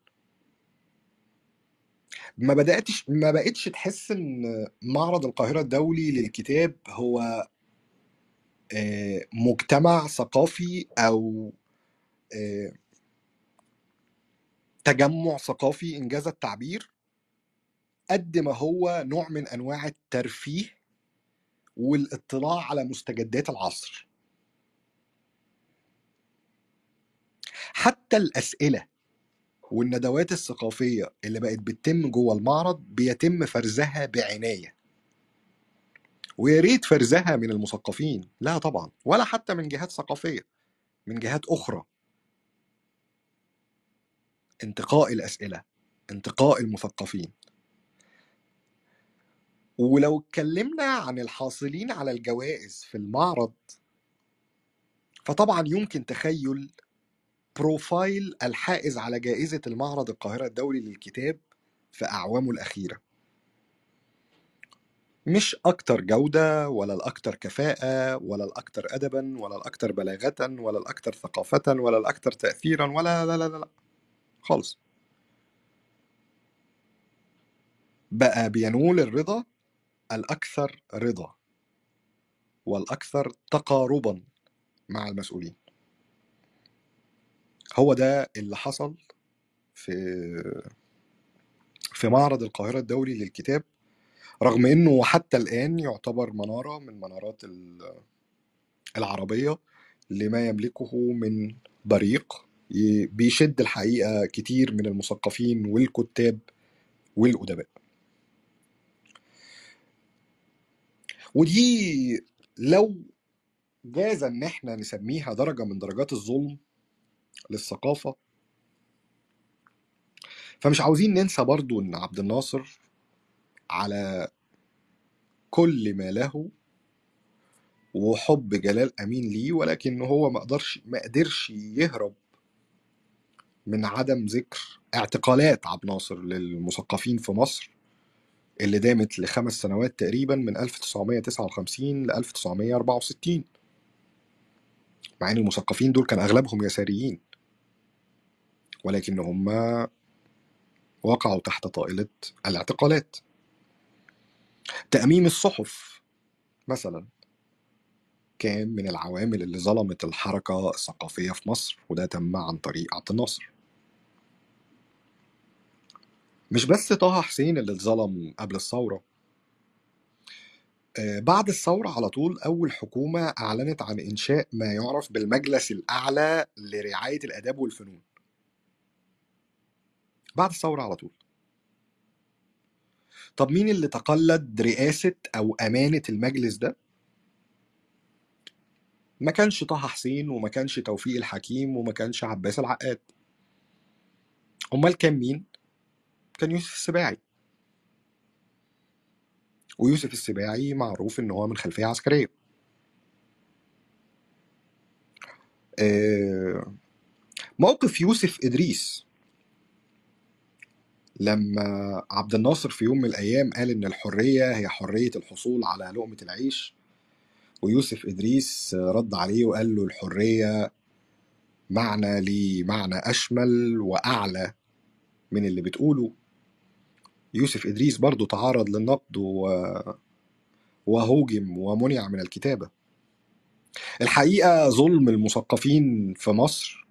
ما بدأتش ما بقتش تحس إن معرض القاهرة الدولي للكتاب هو مجتمع ثقافي أو تجمع ثقافي إن جاز التعبير، قد ما هو نوع من أنواع الترفيه والاطلاع على مستجدات العصر. حتى الأسئلة والندوات الثقافية اللي بقت بتتم جوه المعرض بيتم فرزها بعناية، وياريت فرزها من المثقفين، لا طبعا، ولا حتى من جهات ثقافية، من جهات أخرى. انتقاء الأسئلة، انتقاء المثقفين. ولو اتكلمنا عن الحاصلين على الجوائز في المعرض، فطبعا يمكن تخيل بروفايل الحائز على جائزة المعرض القاهرة الدولي للكتاب في أعوامه الأخيرة. مش أكتر جودة، ولا الأكتر كفاءة، ولا الأكتر أدبا، ولا الأكتر بلاغة، ولا الأكتر ثقافة، ولا الأكتر تأثيرا، ولا لا لا لا, لا. خالص. بقى بينول الرضا الأكثر رضا والأكثر تقاربا مع المسؤولين. هو ده اللي حصل في في معرض القاهرة الدولي للكتاب، رغم انه حتى الآن يعتبر منارة من منارات العربية لما يملكه من بريق، بيشد الحقيقة كتير من المثقفين والكتاب والأدباء. ودي لو جاز ان احنا نسميها درجة من درجات الظلم للثقافة. فمش عاوزين ننسى برضو ان عبد الناصر على كل ما له وحب جلال أمين ليه، ولكن هو ما قدرش ما قدرش يهرب من عدم ذكر اعتقالات عبد الناصر للمثقفين في مصر اللي دامت لخمس سنوات تقريبا، من ألف وتسعمية وتسعة وخمسين ل ألف وتسعمية وأربعة وستين، مع ان المثقفين دول كان اغلبهم يساريين، ولكن هم وقعوا تحت طائلة الاعتقالات. تأميم الصحف مثلا كان من العوامل اللي ظلمت الحركة الثقافية في مصر، وده تم عن طريق عبد الناصر. مش بس طه حسين اللي اتظلم قبل الثورة، بعد الثورة على طول أول حكومة أعلنت عن إنشاء ما يعرف بالمجلس الأعلى لرعاية الآداب والفنون، بعد الثورة على طول. طب مين اللي تقلد رئاسة أو أمانة المجلس ده؟ ما كانش طه حسين، وما كانش توفيق الحكيم، وما كانش عباس العقاد. أمال كان مين؟ كان يوسف السباعي، ويوسف السباعي معروف إن هو من خلفية عسكرية. موقف يوسف إدريس لما عبد الناصر في يوم من الأيام قال إن الحرية هي حرية الحصول على لقمة العيش، ويوسف إدريس رد عليه وقال له الحرية معنى ليه معنى أشمل وأعلى من اللي بتقوله. يوسف إدريس برضو تعرض للنقد وهوجم ومنع من الكتابة. الحقيقة ظلم المثقفين في مصر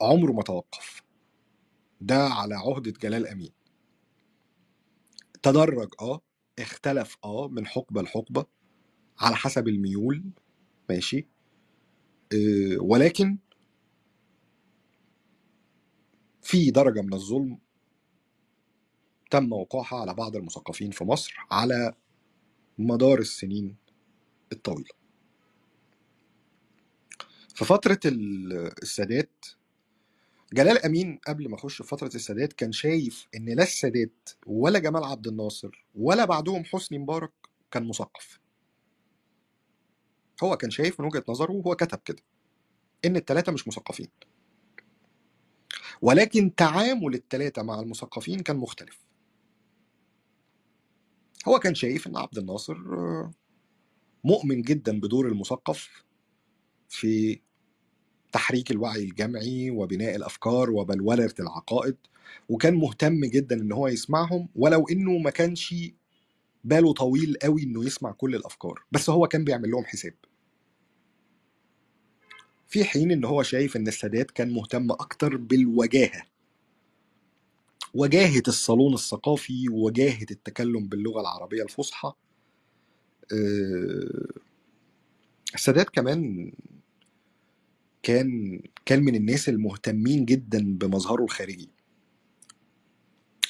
عمره ما توقف، ده على عهدة جلال أمين. تدرج اه اختلف اه من حقبة لحقبة على حسب الميول، ماشي، اه ولكن في درجة من الظلم تم وقوعها على بعض المثقفين في مصر على مدار السنين الطويلة. في فترة السادات، جلال أمين قبل ما أخش في فترة السادات كان شايف إن لا السادات ولا جمال عبد الناصر ولا بعدهم حسني مبارك كان مثقف. هو كان شايف من وجهة نظره، وهو كتب كده، إن التلاتة مش مثقفين، ولكن تعامل التلاتة مع المثقفين كان مختلف. هو كان شايف إن عبد الناصر مؤمن جدا بدور المثقف في تحريك الوعي الجمعي وبناء الأفكار وبلورة العقائد، وكان مهتم جدا إن هو يسمعهم، ولو إنه ما كانش باله طويل قوي إنه يسمع كل الأفكار، بس هو كان بيعمل لهم حساب. في حين إن هو شايف إن السادات كان مهتم أكتر بالوجاهة، وجاهة الصالون الثقافي، وجاهة التكلم باللغة العربية الفصحى. السادات كمان كان كان من الناس المهتمين جدا بمظهره الخارجي.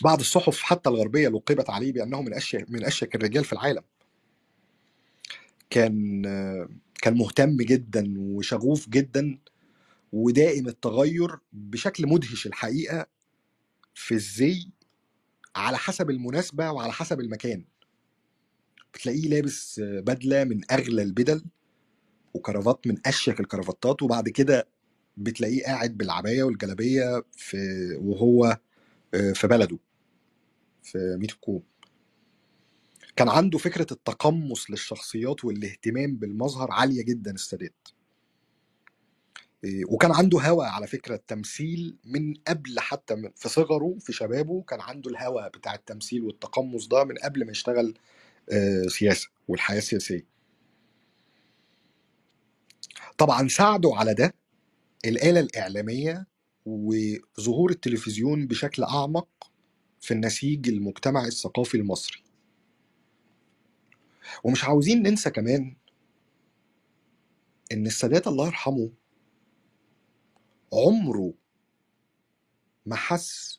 بعض الصحف حتى الغربية لقبت عليه بأنه من أشيك من أشيك الرجال في العالم. كان كان مهتم جدا وشغوف جدا ودائم التغير بشكل مدهش الحقيقة في الزي على حسب المناسبة وعلى حسب المكان. بتلاقيه لابس بدلة من أغلى البدل وكرافات من أشيك الكرافتات، وبعد كده بتلاقيه قاعد بالعباية والجلابية في وهو في بلده في ميت الكوم. كان عنده فكرة التقمص للشخصيات والاهتمام بالمظهر عالية جدا السادات، وكان عنده هوى على فكرة التمثيل من قبل، حتى من في صغره في شبابه كان عنده الهوى بتاع التمثيل والتقمص ده من قبل ما يشتغل سياسة والحياة السياسية. طبعا ساعدوا على ده الآلة الإعلامية وظهور التلفزيون بشكل أعمق في النسيج المجتمعي الثقافي المصري. ومش عاوزين ننسى كمان إن السادات الله يرحمه عمره ما حس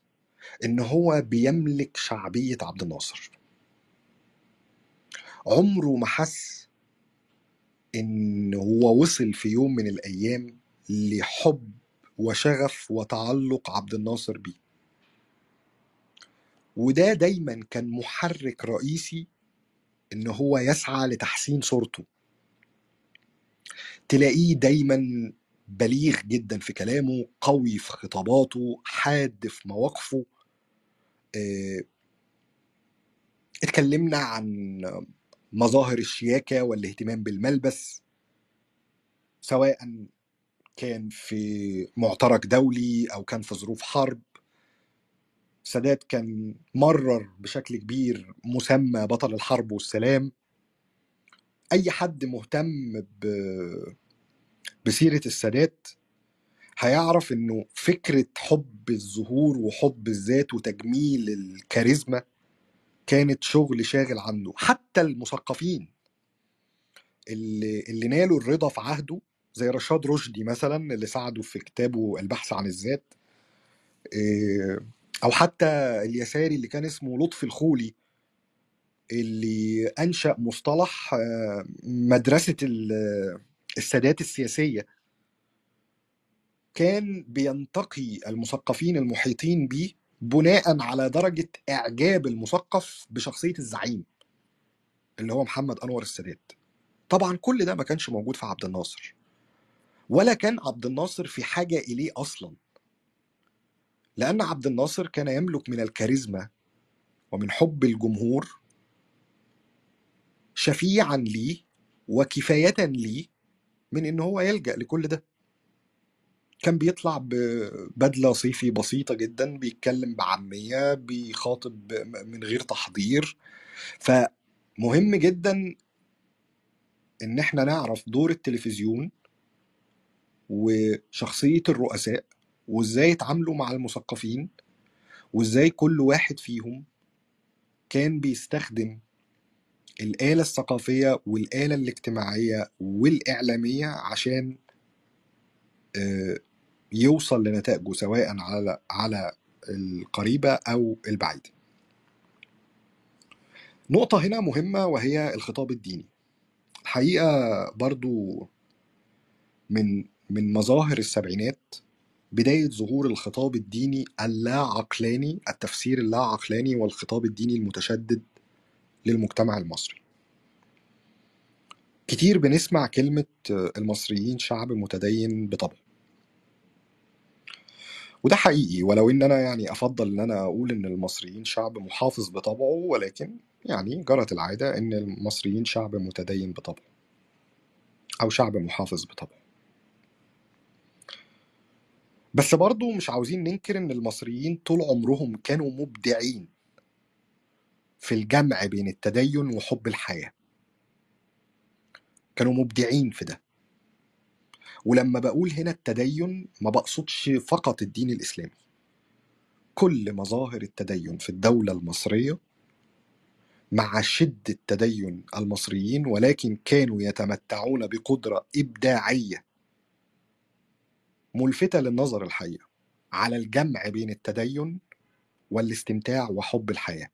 إن هو بيملك شعبية عبد الناصر، عمره ما حس إن هو وصل في يوم من الأيام لحب وشغف وتعلق عبد الناصر بيه، وده دايما كان محرك رئيسي إن هو يسعى لتحسين صورته. تلاقيه دايما بليغ جدا في كلامه، قوي في خطاباته، حاد في مواقفه. اه اتكلمنا عن مظاهر الشياكة والاهتمام بالملبس، سواء كان في معترك دولي أو كان في ظروف حرب. السادات كان مرر بشكل كبير مسمى بطل الحرب والسلام. أي حد مهتم بسيرة السادات هيعرف إنه فكرة حب الظهور وحب الذات وتجميل الكاريزما كانت شغل شاغل عنده. حتى المثقفين اللي, اللي نالوا الرضا في عهده، زي رشاد رشدي مثلا اللي ساعده في كتابه البحث عن الذات، او حتى اليساري اللي كان اسمه لطفي الخولي اللي انشأ مصطلح مدرسة السادات السياسية، كان بينتقي المثقفين المحيطين بيه بناء على درجة إعجاب المثقف بشخصية الزعيم اللي هو محمد أنور السادات. طبعا كل ده ما كانش موجود في عبد الناصر، ولا كان عبد الناصر في حاجة إليه أصلا، لأن عبد الناصر كان يملك من الكاريزما ومن حب الجمهور شفيعا ليه وكفاية ليه من إن هو يلجأ لكل ده. كان بيطلع ببدلة صيفي بسيطة جدا، بيتكلم بعامية، بيخاطب من غير تحضير. فمهم جدا إن احنا نعرف دور التلفزيون وشخصية الرؤساء وإزاي يتعاملوا مع المثقفين، وإزاي كل واحد فيهم كان بيستخدم الآلة الثقافية والآلة الاجتماعية والإعلامية عشان يوصل لنتائجه، سواء على على القريبة أو البعيدة. نقطة هنا مهمة وهي الخطاب الديني. الحقيقة برضو من من مظاهر السبعينات بداية ظهور الخطاب الديني اللا عقلاني، التفسير اللا عقلاني والخطاب الديني المتشدد للمجتمع المصري. كتير بنسمع كلمة المصريين شعب متدين بطبعه، وده حقيقي، ولو ان انا يعني افضل ان انا اقول ان المصريين شعب محافظ بطبعه، ولكن يعني جرت العادة ان المصريين شعب متدين بطبعه او شعب محافظ بطبعه. بس برضو مش عاوزين ننكر ان المصريين طول عمرهم كانوا مبدعين في الجمع بين التدين وحب الحياة، كانوا مبدعين في ده. ولما بقول هنا التدين ما بقصدش فقط الدين الإسلامي، كل مظاهر التدين في الدولة المصرية مع شدة تدين المصريين، ولكن كانوا يتمتعون بقدرة إبداعية ملفتة للنظر الحقيقة على الجمع بين التدين والاستمتاع وحب الحياة.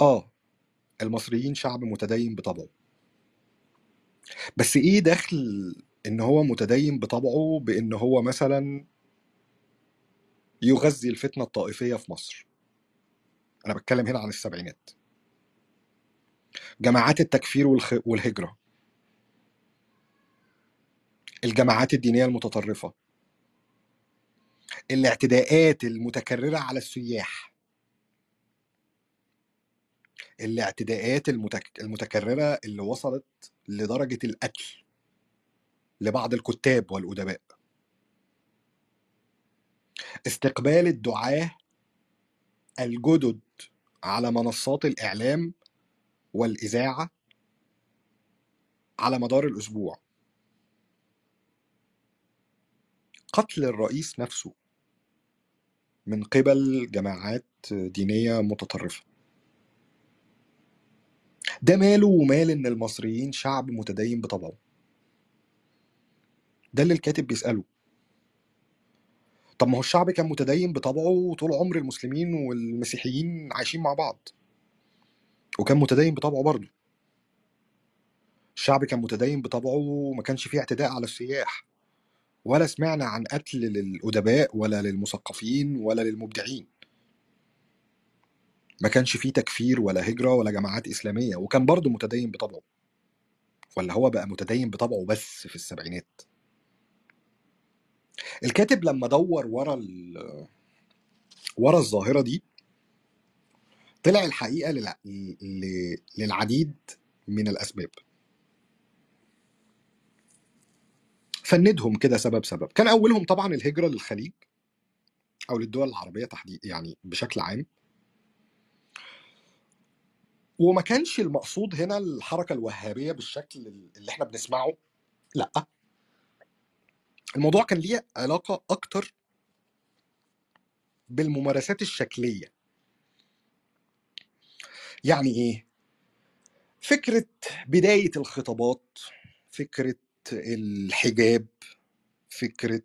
آه المصريين شعب متدين بطبعه، بس إيه دخل إن هو متدين بطبعه بإن هو مثلا يغذي الفتنة الطائفية في مصر؟ أنا بتكلم هنا عن السبعينات، جماعات التكفير والهجرة، الجماعات الدينية المتطرفة، الاعتداءات المتكررة على السياح، الاعتداءات المتك... المتكررة اللي وصلت لدرجة القتل لبعض الكتاب والأدباء، استقبال الدعاة الجدد على منصات الإعلام والإذاعة على مدار الأسبوع، قتل الرئيس نفسه من قبل جماعات دينية متطرفة. ده ماله ومال إن المصريين شعب متدين بطبعه؟ ده اللي الكاتب بيسأله. طب ما هو الشعب كان متدين بطبعه طول عمر المسلمين والمسيحيين عايشين مع بعض، وكان متدين بطبعه برضه. الشعب كان متدين بطبعه، ما كانش فيه اعتداء على السياح، ولا سمعنا عن قتل للأدباء ولا للمثقفين ولا للمبدعين، ما كانش فيه تكفير ولا هجرة ولا جماعات إسلامية، وكان برضو متدين بطبعه. ولا هو بقى متدين بطبعه بس في السبعينات؟ الكاتب لما دور ورا ال... ورا الظاهرة دي طلع الحقيقة لل... ل... للعديد من الأسباب، فندهم كده سبب سبب. كان أولهم طبعا الهجرة للخليج أو للدول العربية تحديدا، يعني بشكل عام. وما كانش المقصود هنا الحركة الوهابية بالشكل اللي احنا بنسمعه، لا، الموضوع كان ليه علاقة أكتر بالممارسات الشكلية. يعني إيه؟ فكرة بداية الخطابات، فكرة الحجاب، فكرة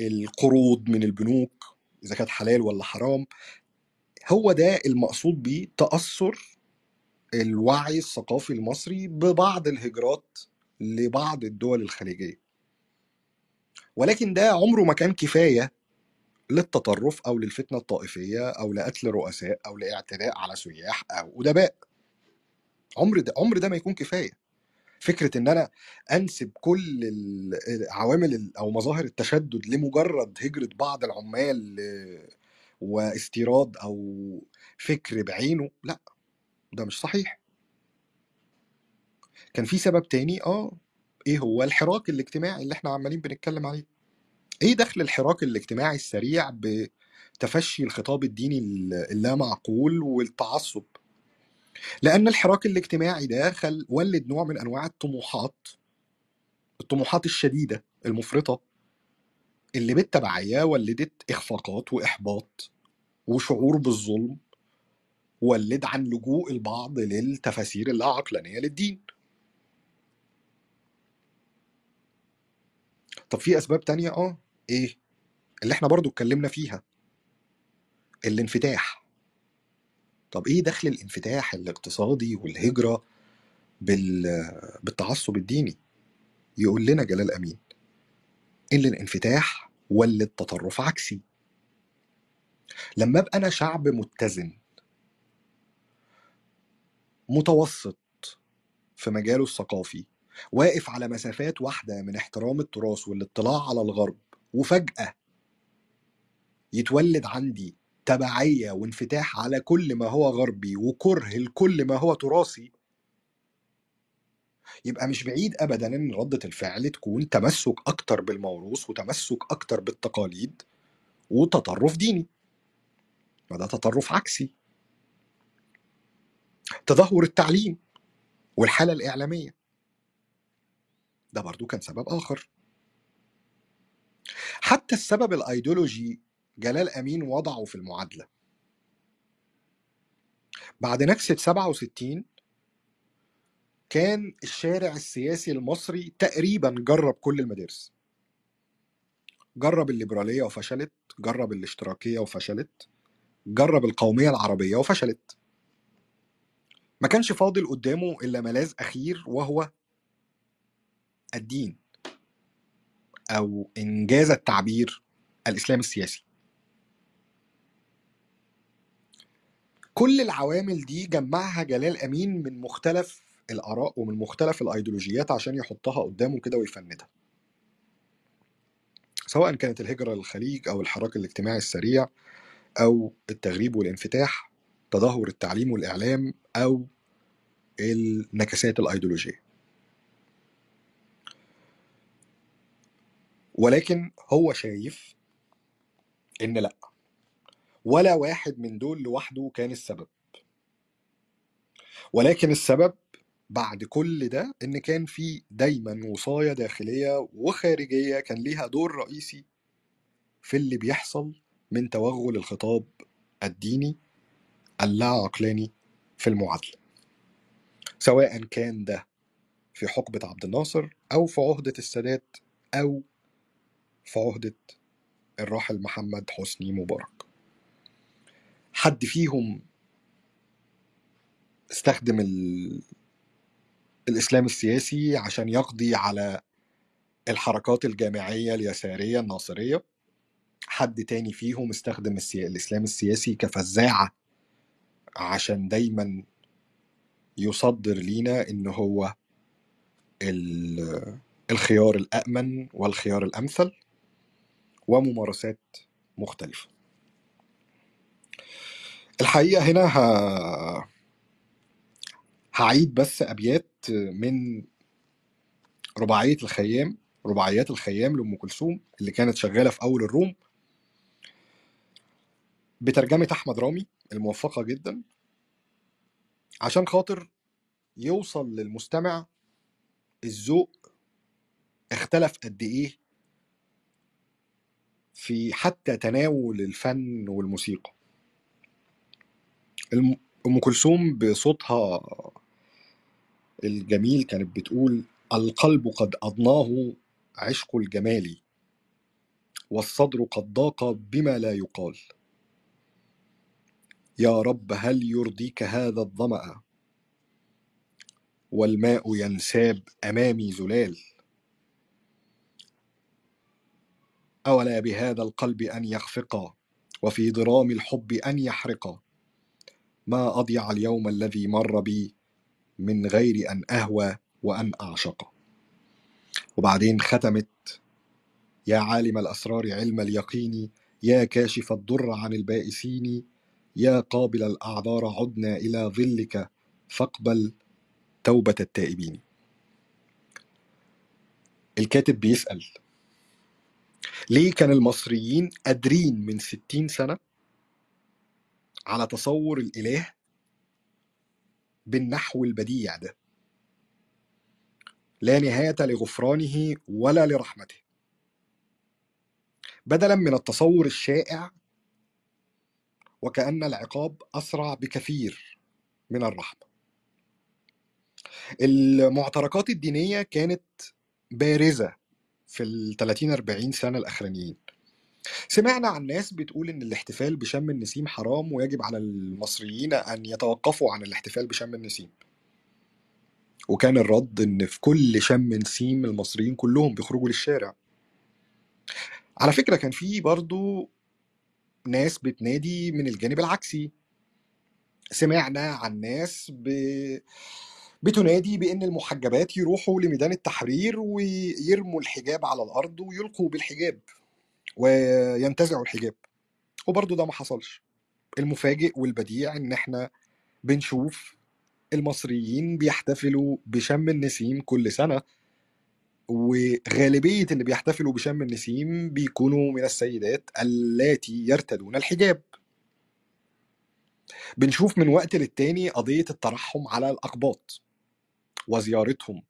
القروض من البنوك إذا كانت حلال ولا حرام، هو ده المقصود بيه تأثر الوعي الثقافي المصري ببعض الهجرات لبعض الدول الخليجية. ولكن ده عمره ما كان كفاية للتطرف أو للفتنة الطائفية أو لقتل رؤساء أو لاعتداء على سياح أو أدباء. عمر ده, عمر ده ما يكون كفاية. فكرة ان انا انسب كل العوامل او مظاهر التشدد لمجرد هجرة بعض العمال واستيراد او فكر بعينه، لا، ده مش صحيح. كان في سبب تاني، اه ايه هو؟ الحراك الاجتماعي اللي احنا عمالين بنتكلم عليه. ايه دخل الحراك الاجتماعي السريع بتفشي الخطاب الديني اللامعقول والتعصب؟ لأن الحراك الاجتماعي ده خل ولد نوع من أنواع الطموحات، الطموحات الشديدة المفرطة اللي بالتبعية ولدت إخفاقات وإحباط وشعور بالظلم، ولد عن لجوء البعض للتفاسير اللاعقلانية للدين. طب في أسباب تانية، آه إيه اللي احنا برضو اتكلمنا فيها؟ الانفتاح. طب ايه دخل الانفتاح الاقتصادي والهجرة بالتعصب الديني؟ يقول لنا جلال أمين ان الانفتاح ولد تطرف عكسي. لما ابقى انا شعب متزن متوسط في مجاله الثقافي، واقف على مسافات واحدة من احترام التراث والاطلاع على الغرب، وفجأة يتولد عندي تبعية وانفتاح على كل ما هو غربي وكره لكل ما هو تراثي، يبقى مش بعيد أبدا أن ردة الفعل تكون تمسك أكتر بالموروث وتمسك أكتر بالتقاليد وتطرف ديني. وده تطرف عكسي. تدهور التعليم والحالة الإعلامية ده برضو كان سبب آخر. حتى السبب الأيديولوجي جلال أمين وضعه في المعادلة. بعد نكسة سبعة وستين كان الشارع السياسي المصري تقريبا جرب كل المدارس. جرب الليبرالية وفشلت، جرب الاشتراكية وفشلت، جرب القومية العربية وفشلت. ما كانش فاضل قدامه إلا ملاذ أخير وهو الدين، أو إنجاز التعبير الإسلام السياسي. كل العوامل دي جمعها جلال أمين من مختلف الآراء ومن مختلف الأيديولوجيات عشان يحطها قدامه كده ويفندها، سواء كانت الهجرة للخليج أو الحراك الاجتماعي السريع أو التغريب والانفتاح، تدهور التعليم والإعلام، أو النكسات الأيديولوجية. ولكن هو شايف إن لأ، ولا واحد من دول لوحده كان السبب، ولكن السبب بعد كل ده إن كان في دايما وصاية داخلية وخارجية كان ليها دور رئيسي في اللي بيحصل من توغل الخطاب الديني اللاعقلاني في المعادلة، سواء كان ده في حقبة عبد الناصر أو في عهدة السادات أو في عهدة الراحل محمد حسني مبارك. حد فيهم استخدم ال... الإسلام السياسي عشان يقضي على الحركات الجامعية اليسارية الناصرية، حد تاني فيهم استخدم السي... الإسلام السياسي كفزاعة عشان دايما يصدر لينا إن هو ال... الخيار الأأمن والخيار الأمثل، وممارسات مختلفة. الحقيقة هنا ه... هعيد بس أبيات من رباعية الخيام، رباعيات الخيام لأم كلثوم اللي كانت شغالة في أول الروم، بترجمة أحمد رامي الموفقة جدا، عشان خاطر يوصل للمستمع الذوق اختلف قد إيه في حتى تناول الفن والموسيقى. أم كلثوم بصوتها الجميل كانت بتقول: القلب قد أضناه عشق الجمال، والصدر قد ضاق بما لا يقال، يا رب هل يرضيك هذا الظمأ، والماء ينساب أمامي زلال، أولا بهذا القلب أن يخفق، وفي ضرام الحب أن يحرق، ما أضيع اليوم الذي مر بي من غير أن أهوى وأن أعشق. وبعدين ختمت: يا عالم الأسرار علم اليقين، يا كاشف الضر عن البائسين، يا قابل الأعذار عدنا إلى ظلك، فاقبل توبة التائبين. الكاتب بيسأل ليه كان المصريين قادرين من ستين سنة على تصور الإله بالنحو البديع ده، لا نهاية لغفرانه ولا لرحمته، بدلا من التصور الشائع وكأن العقاب أسرع بكثير من الرحمة. المعتركات الدينية كانت بارزة في الثلاثين أربعين سنة الأخرانيين. سمعنا عن ناس بتقول إن الاحتفال بشم النسيم حرام ويجب على المصريين أن يتوقفوا عن الاحتفال بشم النسيم، وكان الرد إن في كل شم نسيم المصريين كلهم بيخرجوا للشارع. على فكرة كان في برضو ناس بتنادي من الجانب العكسي. سمعنا عن ناس ب... بتنادي بأن المحجبات يروحوا لميدان التحرير ويرموا الحجاب على الأرض ويلقوا بالحجاب وينتزعوا الحجاب، وبرضو ده ما حصلش. المفاجئ والبديع إن احنا بنشوف المصريين بيحتفلوا بشم النسيم كل سنة، وغالبية اللي بيحتفلوا بشم النسيم بيكونوا من السيدات اللاتي يرتدون الحجاب. بنشوف من وقت للتاني قضية الترحم على الأقباط وزيارتهم،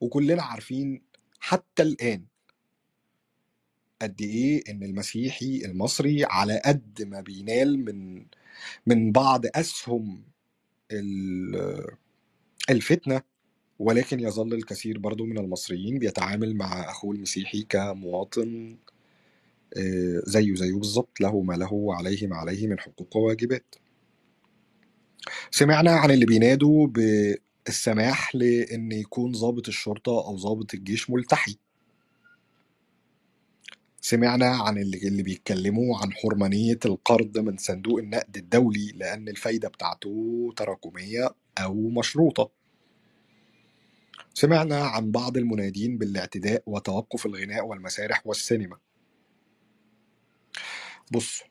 وكلنا عارفين حتى الآن قد إيه إن المسيحي المصري على قد ما بينال من من بعض أسهم الفتنة، ولكن يظل الكثير برضو من المصريين بيتعامل مع أخوه المسيحي كمواطن زيه زيه بالظبط، له ما له وعليه ما عليه من حقوق وواجبات. سمعنا عن اللي بينادوا بالسماح لأن يكون ضابط الشرطة أو ضابط الجيش ملتحي. سمعنا عن اللي بيتكلموا عن حرمانية القرض من صندوق النقد الدولي لأن الفايدة بتاعته تراكمية أو مشروطة. سمعنا عن بعض المنادين بالاعتداء وتوقف الغناء والمسارح والسينما. بصوا،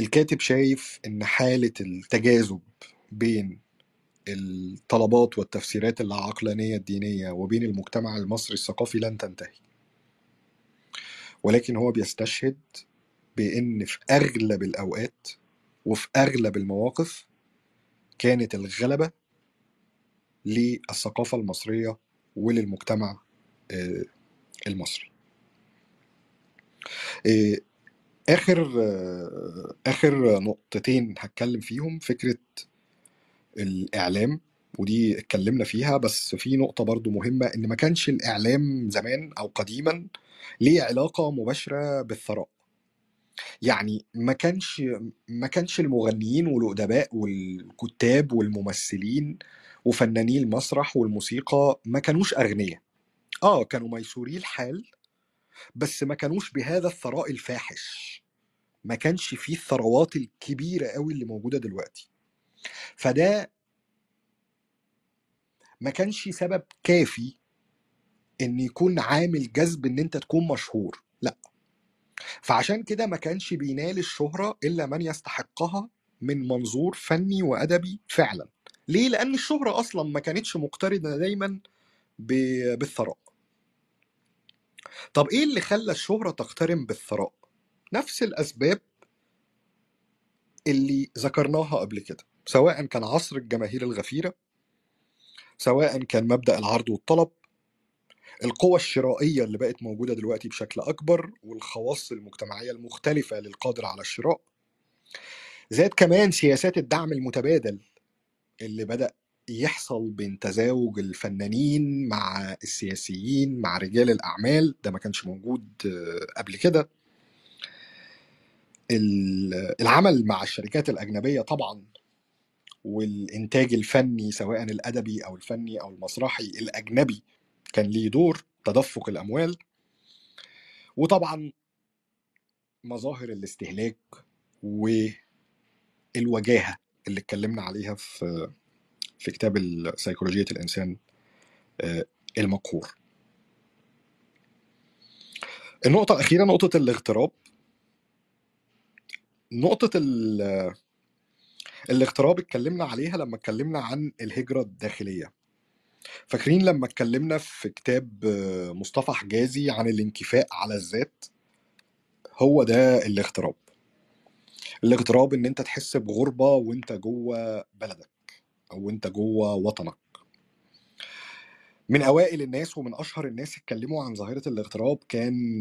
الكاتب شايف إن حالة التجاذب بين الطلبات والتفسيرات العقلانية الدينية وبين المجتمع المصري الثقافي لن تنتهي، ولكن هو بيستشهد بأن في أغلب الأوقات وفي أغلب المواقف كانت الغلبة للثقافة المصرية وللمجتمع المصري. آخر آخر نقطتين هتكلم فيهم فكرة الإعلام، ودي اتكلمنا فيها، بس في نقطة برضو مهمة إن ما كانش الإعلام زمان أو قديما ليه علاقة مباشرة بالثراء. يعني ما كانش ما كانش المغنيين والأدباء والكتاب والممثلين وفناني المسرح والموسيقى ما كانوش أغنياء، آه كانوا ميسوري الحال، بس ما كانوش بهذا الثراء الفاحش، ما كانش فيه الثروات الكبيرة قوي اللي موجودة دلوقتي. فده ما كانش سبب كافي ان يكون عامل جذب ان انت تكون مشهور، لا. فعشان كده ما كانش بينال الشهرة الا من يستحقها من منظور فني وادبي فعلا. ليه؟ لان الشهرة اصلا ما كانتش مقترنة دايما بالثراء. طب ايه اللي خلى الشهرة تقترن بالثراء؟ نفس الاسباب اللي ذكرناها قبل كده، سواء كان عصر الجماهير الغفيرة، سواء كان مبدأ العرض والطلب، القوى الشرائية اللي بقت موجودة دلوقتي بشكل أكبر، والخواص المجتمعية المختلفة للقادر على الشراء، زاد كمان سياسات الدعم المتبادل اللي بدأ يحصل بين تزاوج الفنانين مع السياسيين مع رجال الأعمال، ده ما كانش موجود قبل كده. العمل مع الشركات الأجنبية طبعاً، والإنتاج الفني سواء الأدبي أو الفني أو المسرحي الأجنبي كان ليه دور، تدفق الأموال، وطبعاً مظاهر الاستهلاك والوجاهة اللي اتكلمنا عليها في في كتاب سيكولوجية الإنسان المقهور. النقطة الأخيرة نقطة الاغتراب. نقطة الاغتراب اتكلمنا عليها لما اتكلمنا عن الهجرة الداخلية. فاكرين لما اتكلمنا في كتاب مصطفى حجازي عن الانكفاء على الذات؟ هو ده الاغتراب. الاغتراب ان انت تحس بغربة وانت جوه بلدك او انت جوه وطنك. من اوائل الناس ومن اشهر الناس اتكلموا عن ظاهرة الاغتراب كان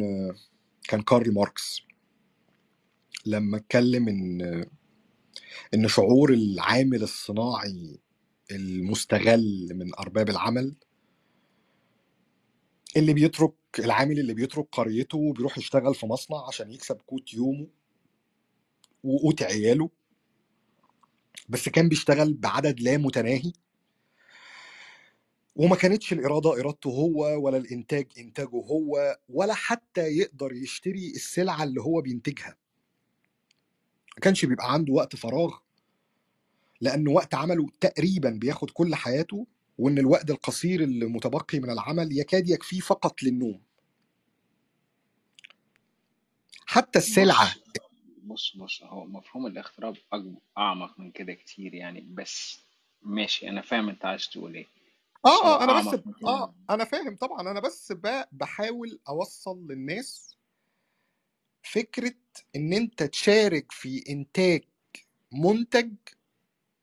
كان كارل ماركس، لما اتكلم ان ان شعور العامل الصناعي المستغل من ارباب العمل، اللي بيترك العامل اللي بيترك قريته وبيروح يشتغل في مصنع عشان يكسب قوت يومه وقوت عياله، بس كان بيشتغل بعدد لا متناهي، وما كانتش الإرادة إرادته هو، ولا الإنتاج إنتاجه هو، ولا حتى يقدر يشتري السلعة اللي هو بينتجها. ما كانش بيبقى عنده وقت فراغ، لأن وقت عمله تقريبا بياخد كل حياته، وإن الوقت القصير المتبقي من العمل يكاد يكفيه فقط للنوم. حتى السلعة بص بص هو مفهوم الاغتراب اعمق من كده كتير يعني، بس ماشي انا فاهم انت عايز تقول ايه. اه اه انا بس اه انا فاهم طبعا، انا بس بحاول اوصل للناس فكرة ان انت تشارك في انتاج منتج،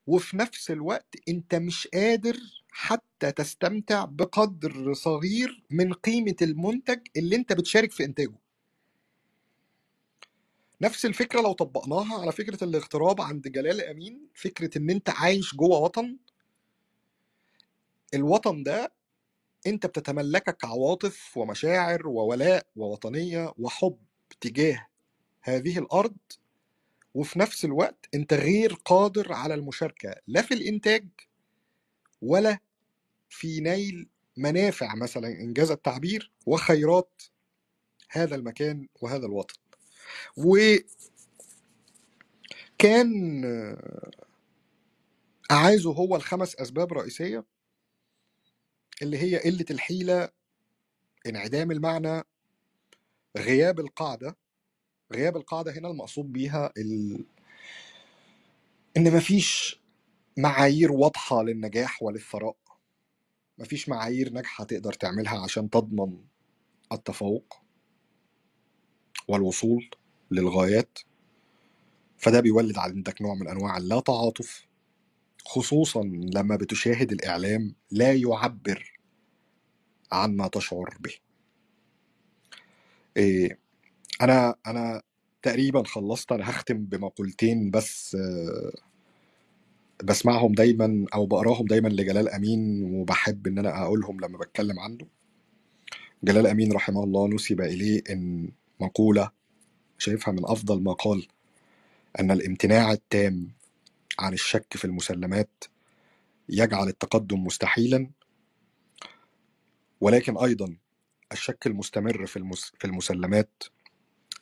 وفي نفس الوقت انت مش قادر حتى تستمتع بقدر صغير من قيمة المنتج اللي انت بتشارك في انتاجه. نفس الفكرة لو طبقناها على فكرة الاغتراب عند جلال أمين، فكرة ان انت عايش جوه وطن، الوطن ده انت بتتملكك عواطف ومشاعر وولاء ووطنية وحب تجاه هذه الأرض، وفي نفس الوقت انت غير قادر على المشاركة لا في الانتاج ولا في نيل منافع مثلا إنجاز التعبير وخيرات هذا المكان وهذا الوطن. وكان أعايزه هو الخمس أسباب رئيسية، اللي هي قلة الحيلة، انعدام المعنى، غياب القاعدة. غياب القاعدة هنا المقصود بيها ال... إن مفيش معايير واضحة للنجاح وللثراء، مفيش معايير ناجحة تقدر تعملها عشان تضمن التفوق والوصول للغايات، فده بيولد عندك نوع من أنواع اللا تعاطف، خصوصا لما بتشاهد الإعلام لا يعبر عن ما تشعر به. إيه أنا أنا تقريبا خلصت. أنا هختم بمقولتين بس بسمعهم دايما أو بقراهم دايما لجلال أمين، وبحب إن أنا أقولهم لما بتكلم عنه. جلال أمين رحمه الله نسب إليه إن مقولة شايفها من أفضل ما قال، أن الامتناع التام عن الشك في المسلمات يجعل التقدم مستحيلا، ولكن أيضا الشك المستمر في المسلمات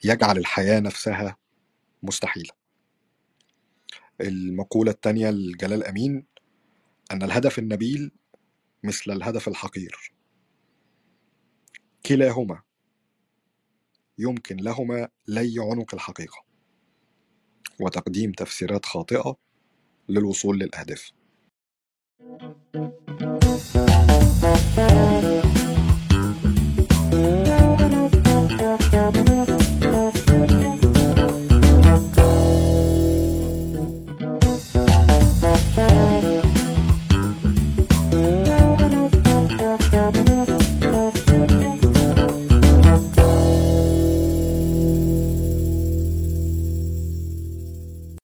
يجعل الحياة نفسها مستحيلة. المقولة الثانية لجلال أمين، أن الهدف النبيل مثل الهدف الحقير، كلاهما يمكن لهما لي عنق الحقيقة وتقديم تفسيرات خاطئة للوصول للأهداف.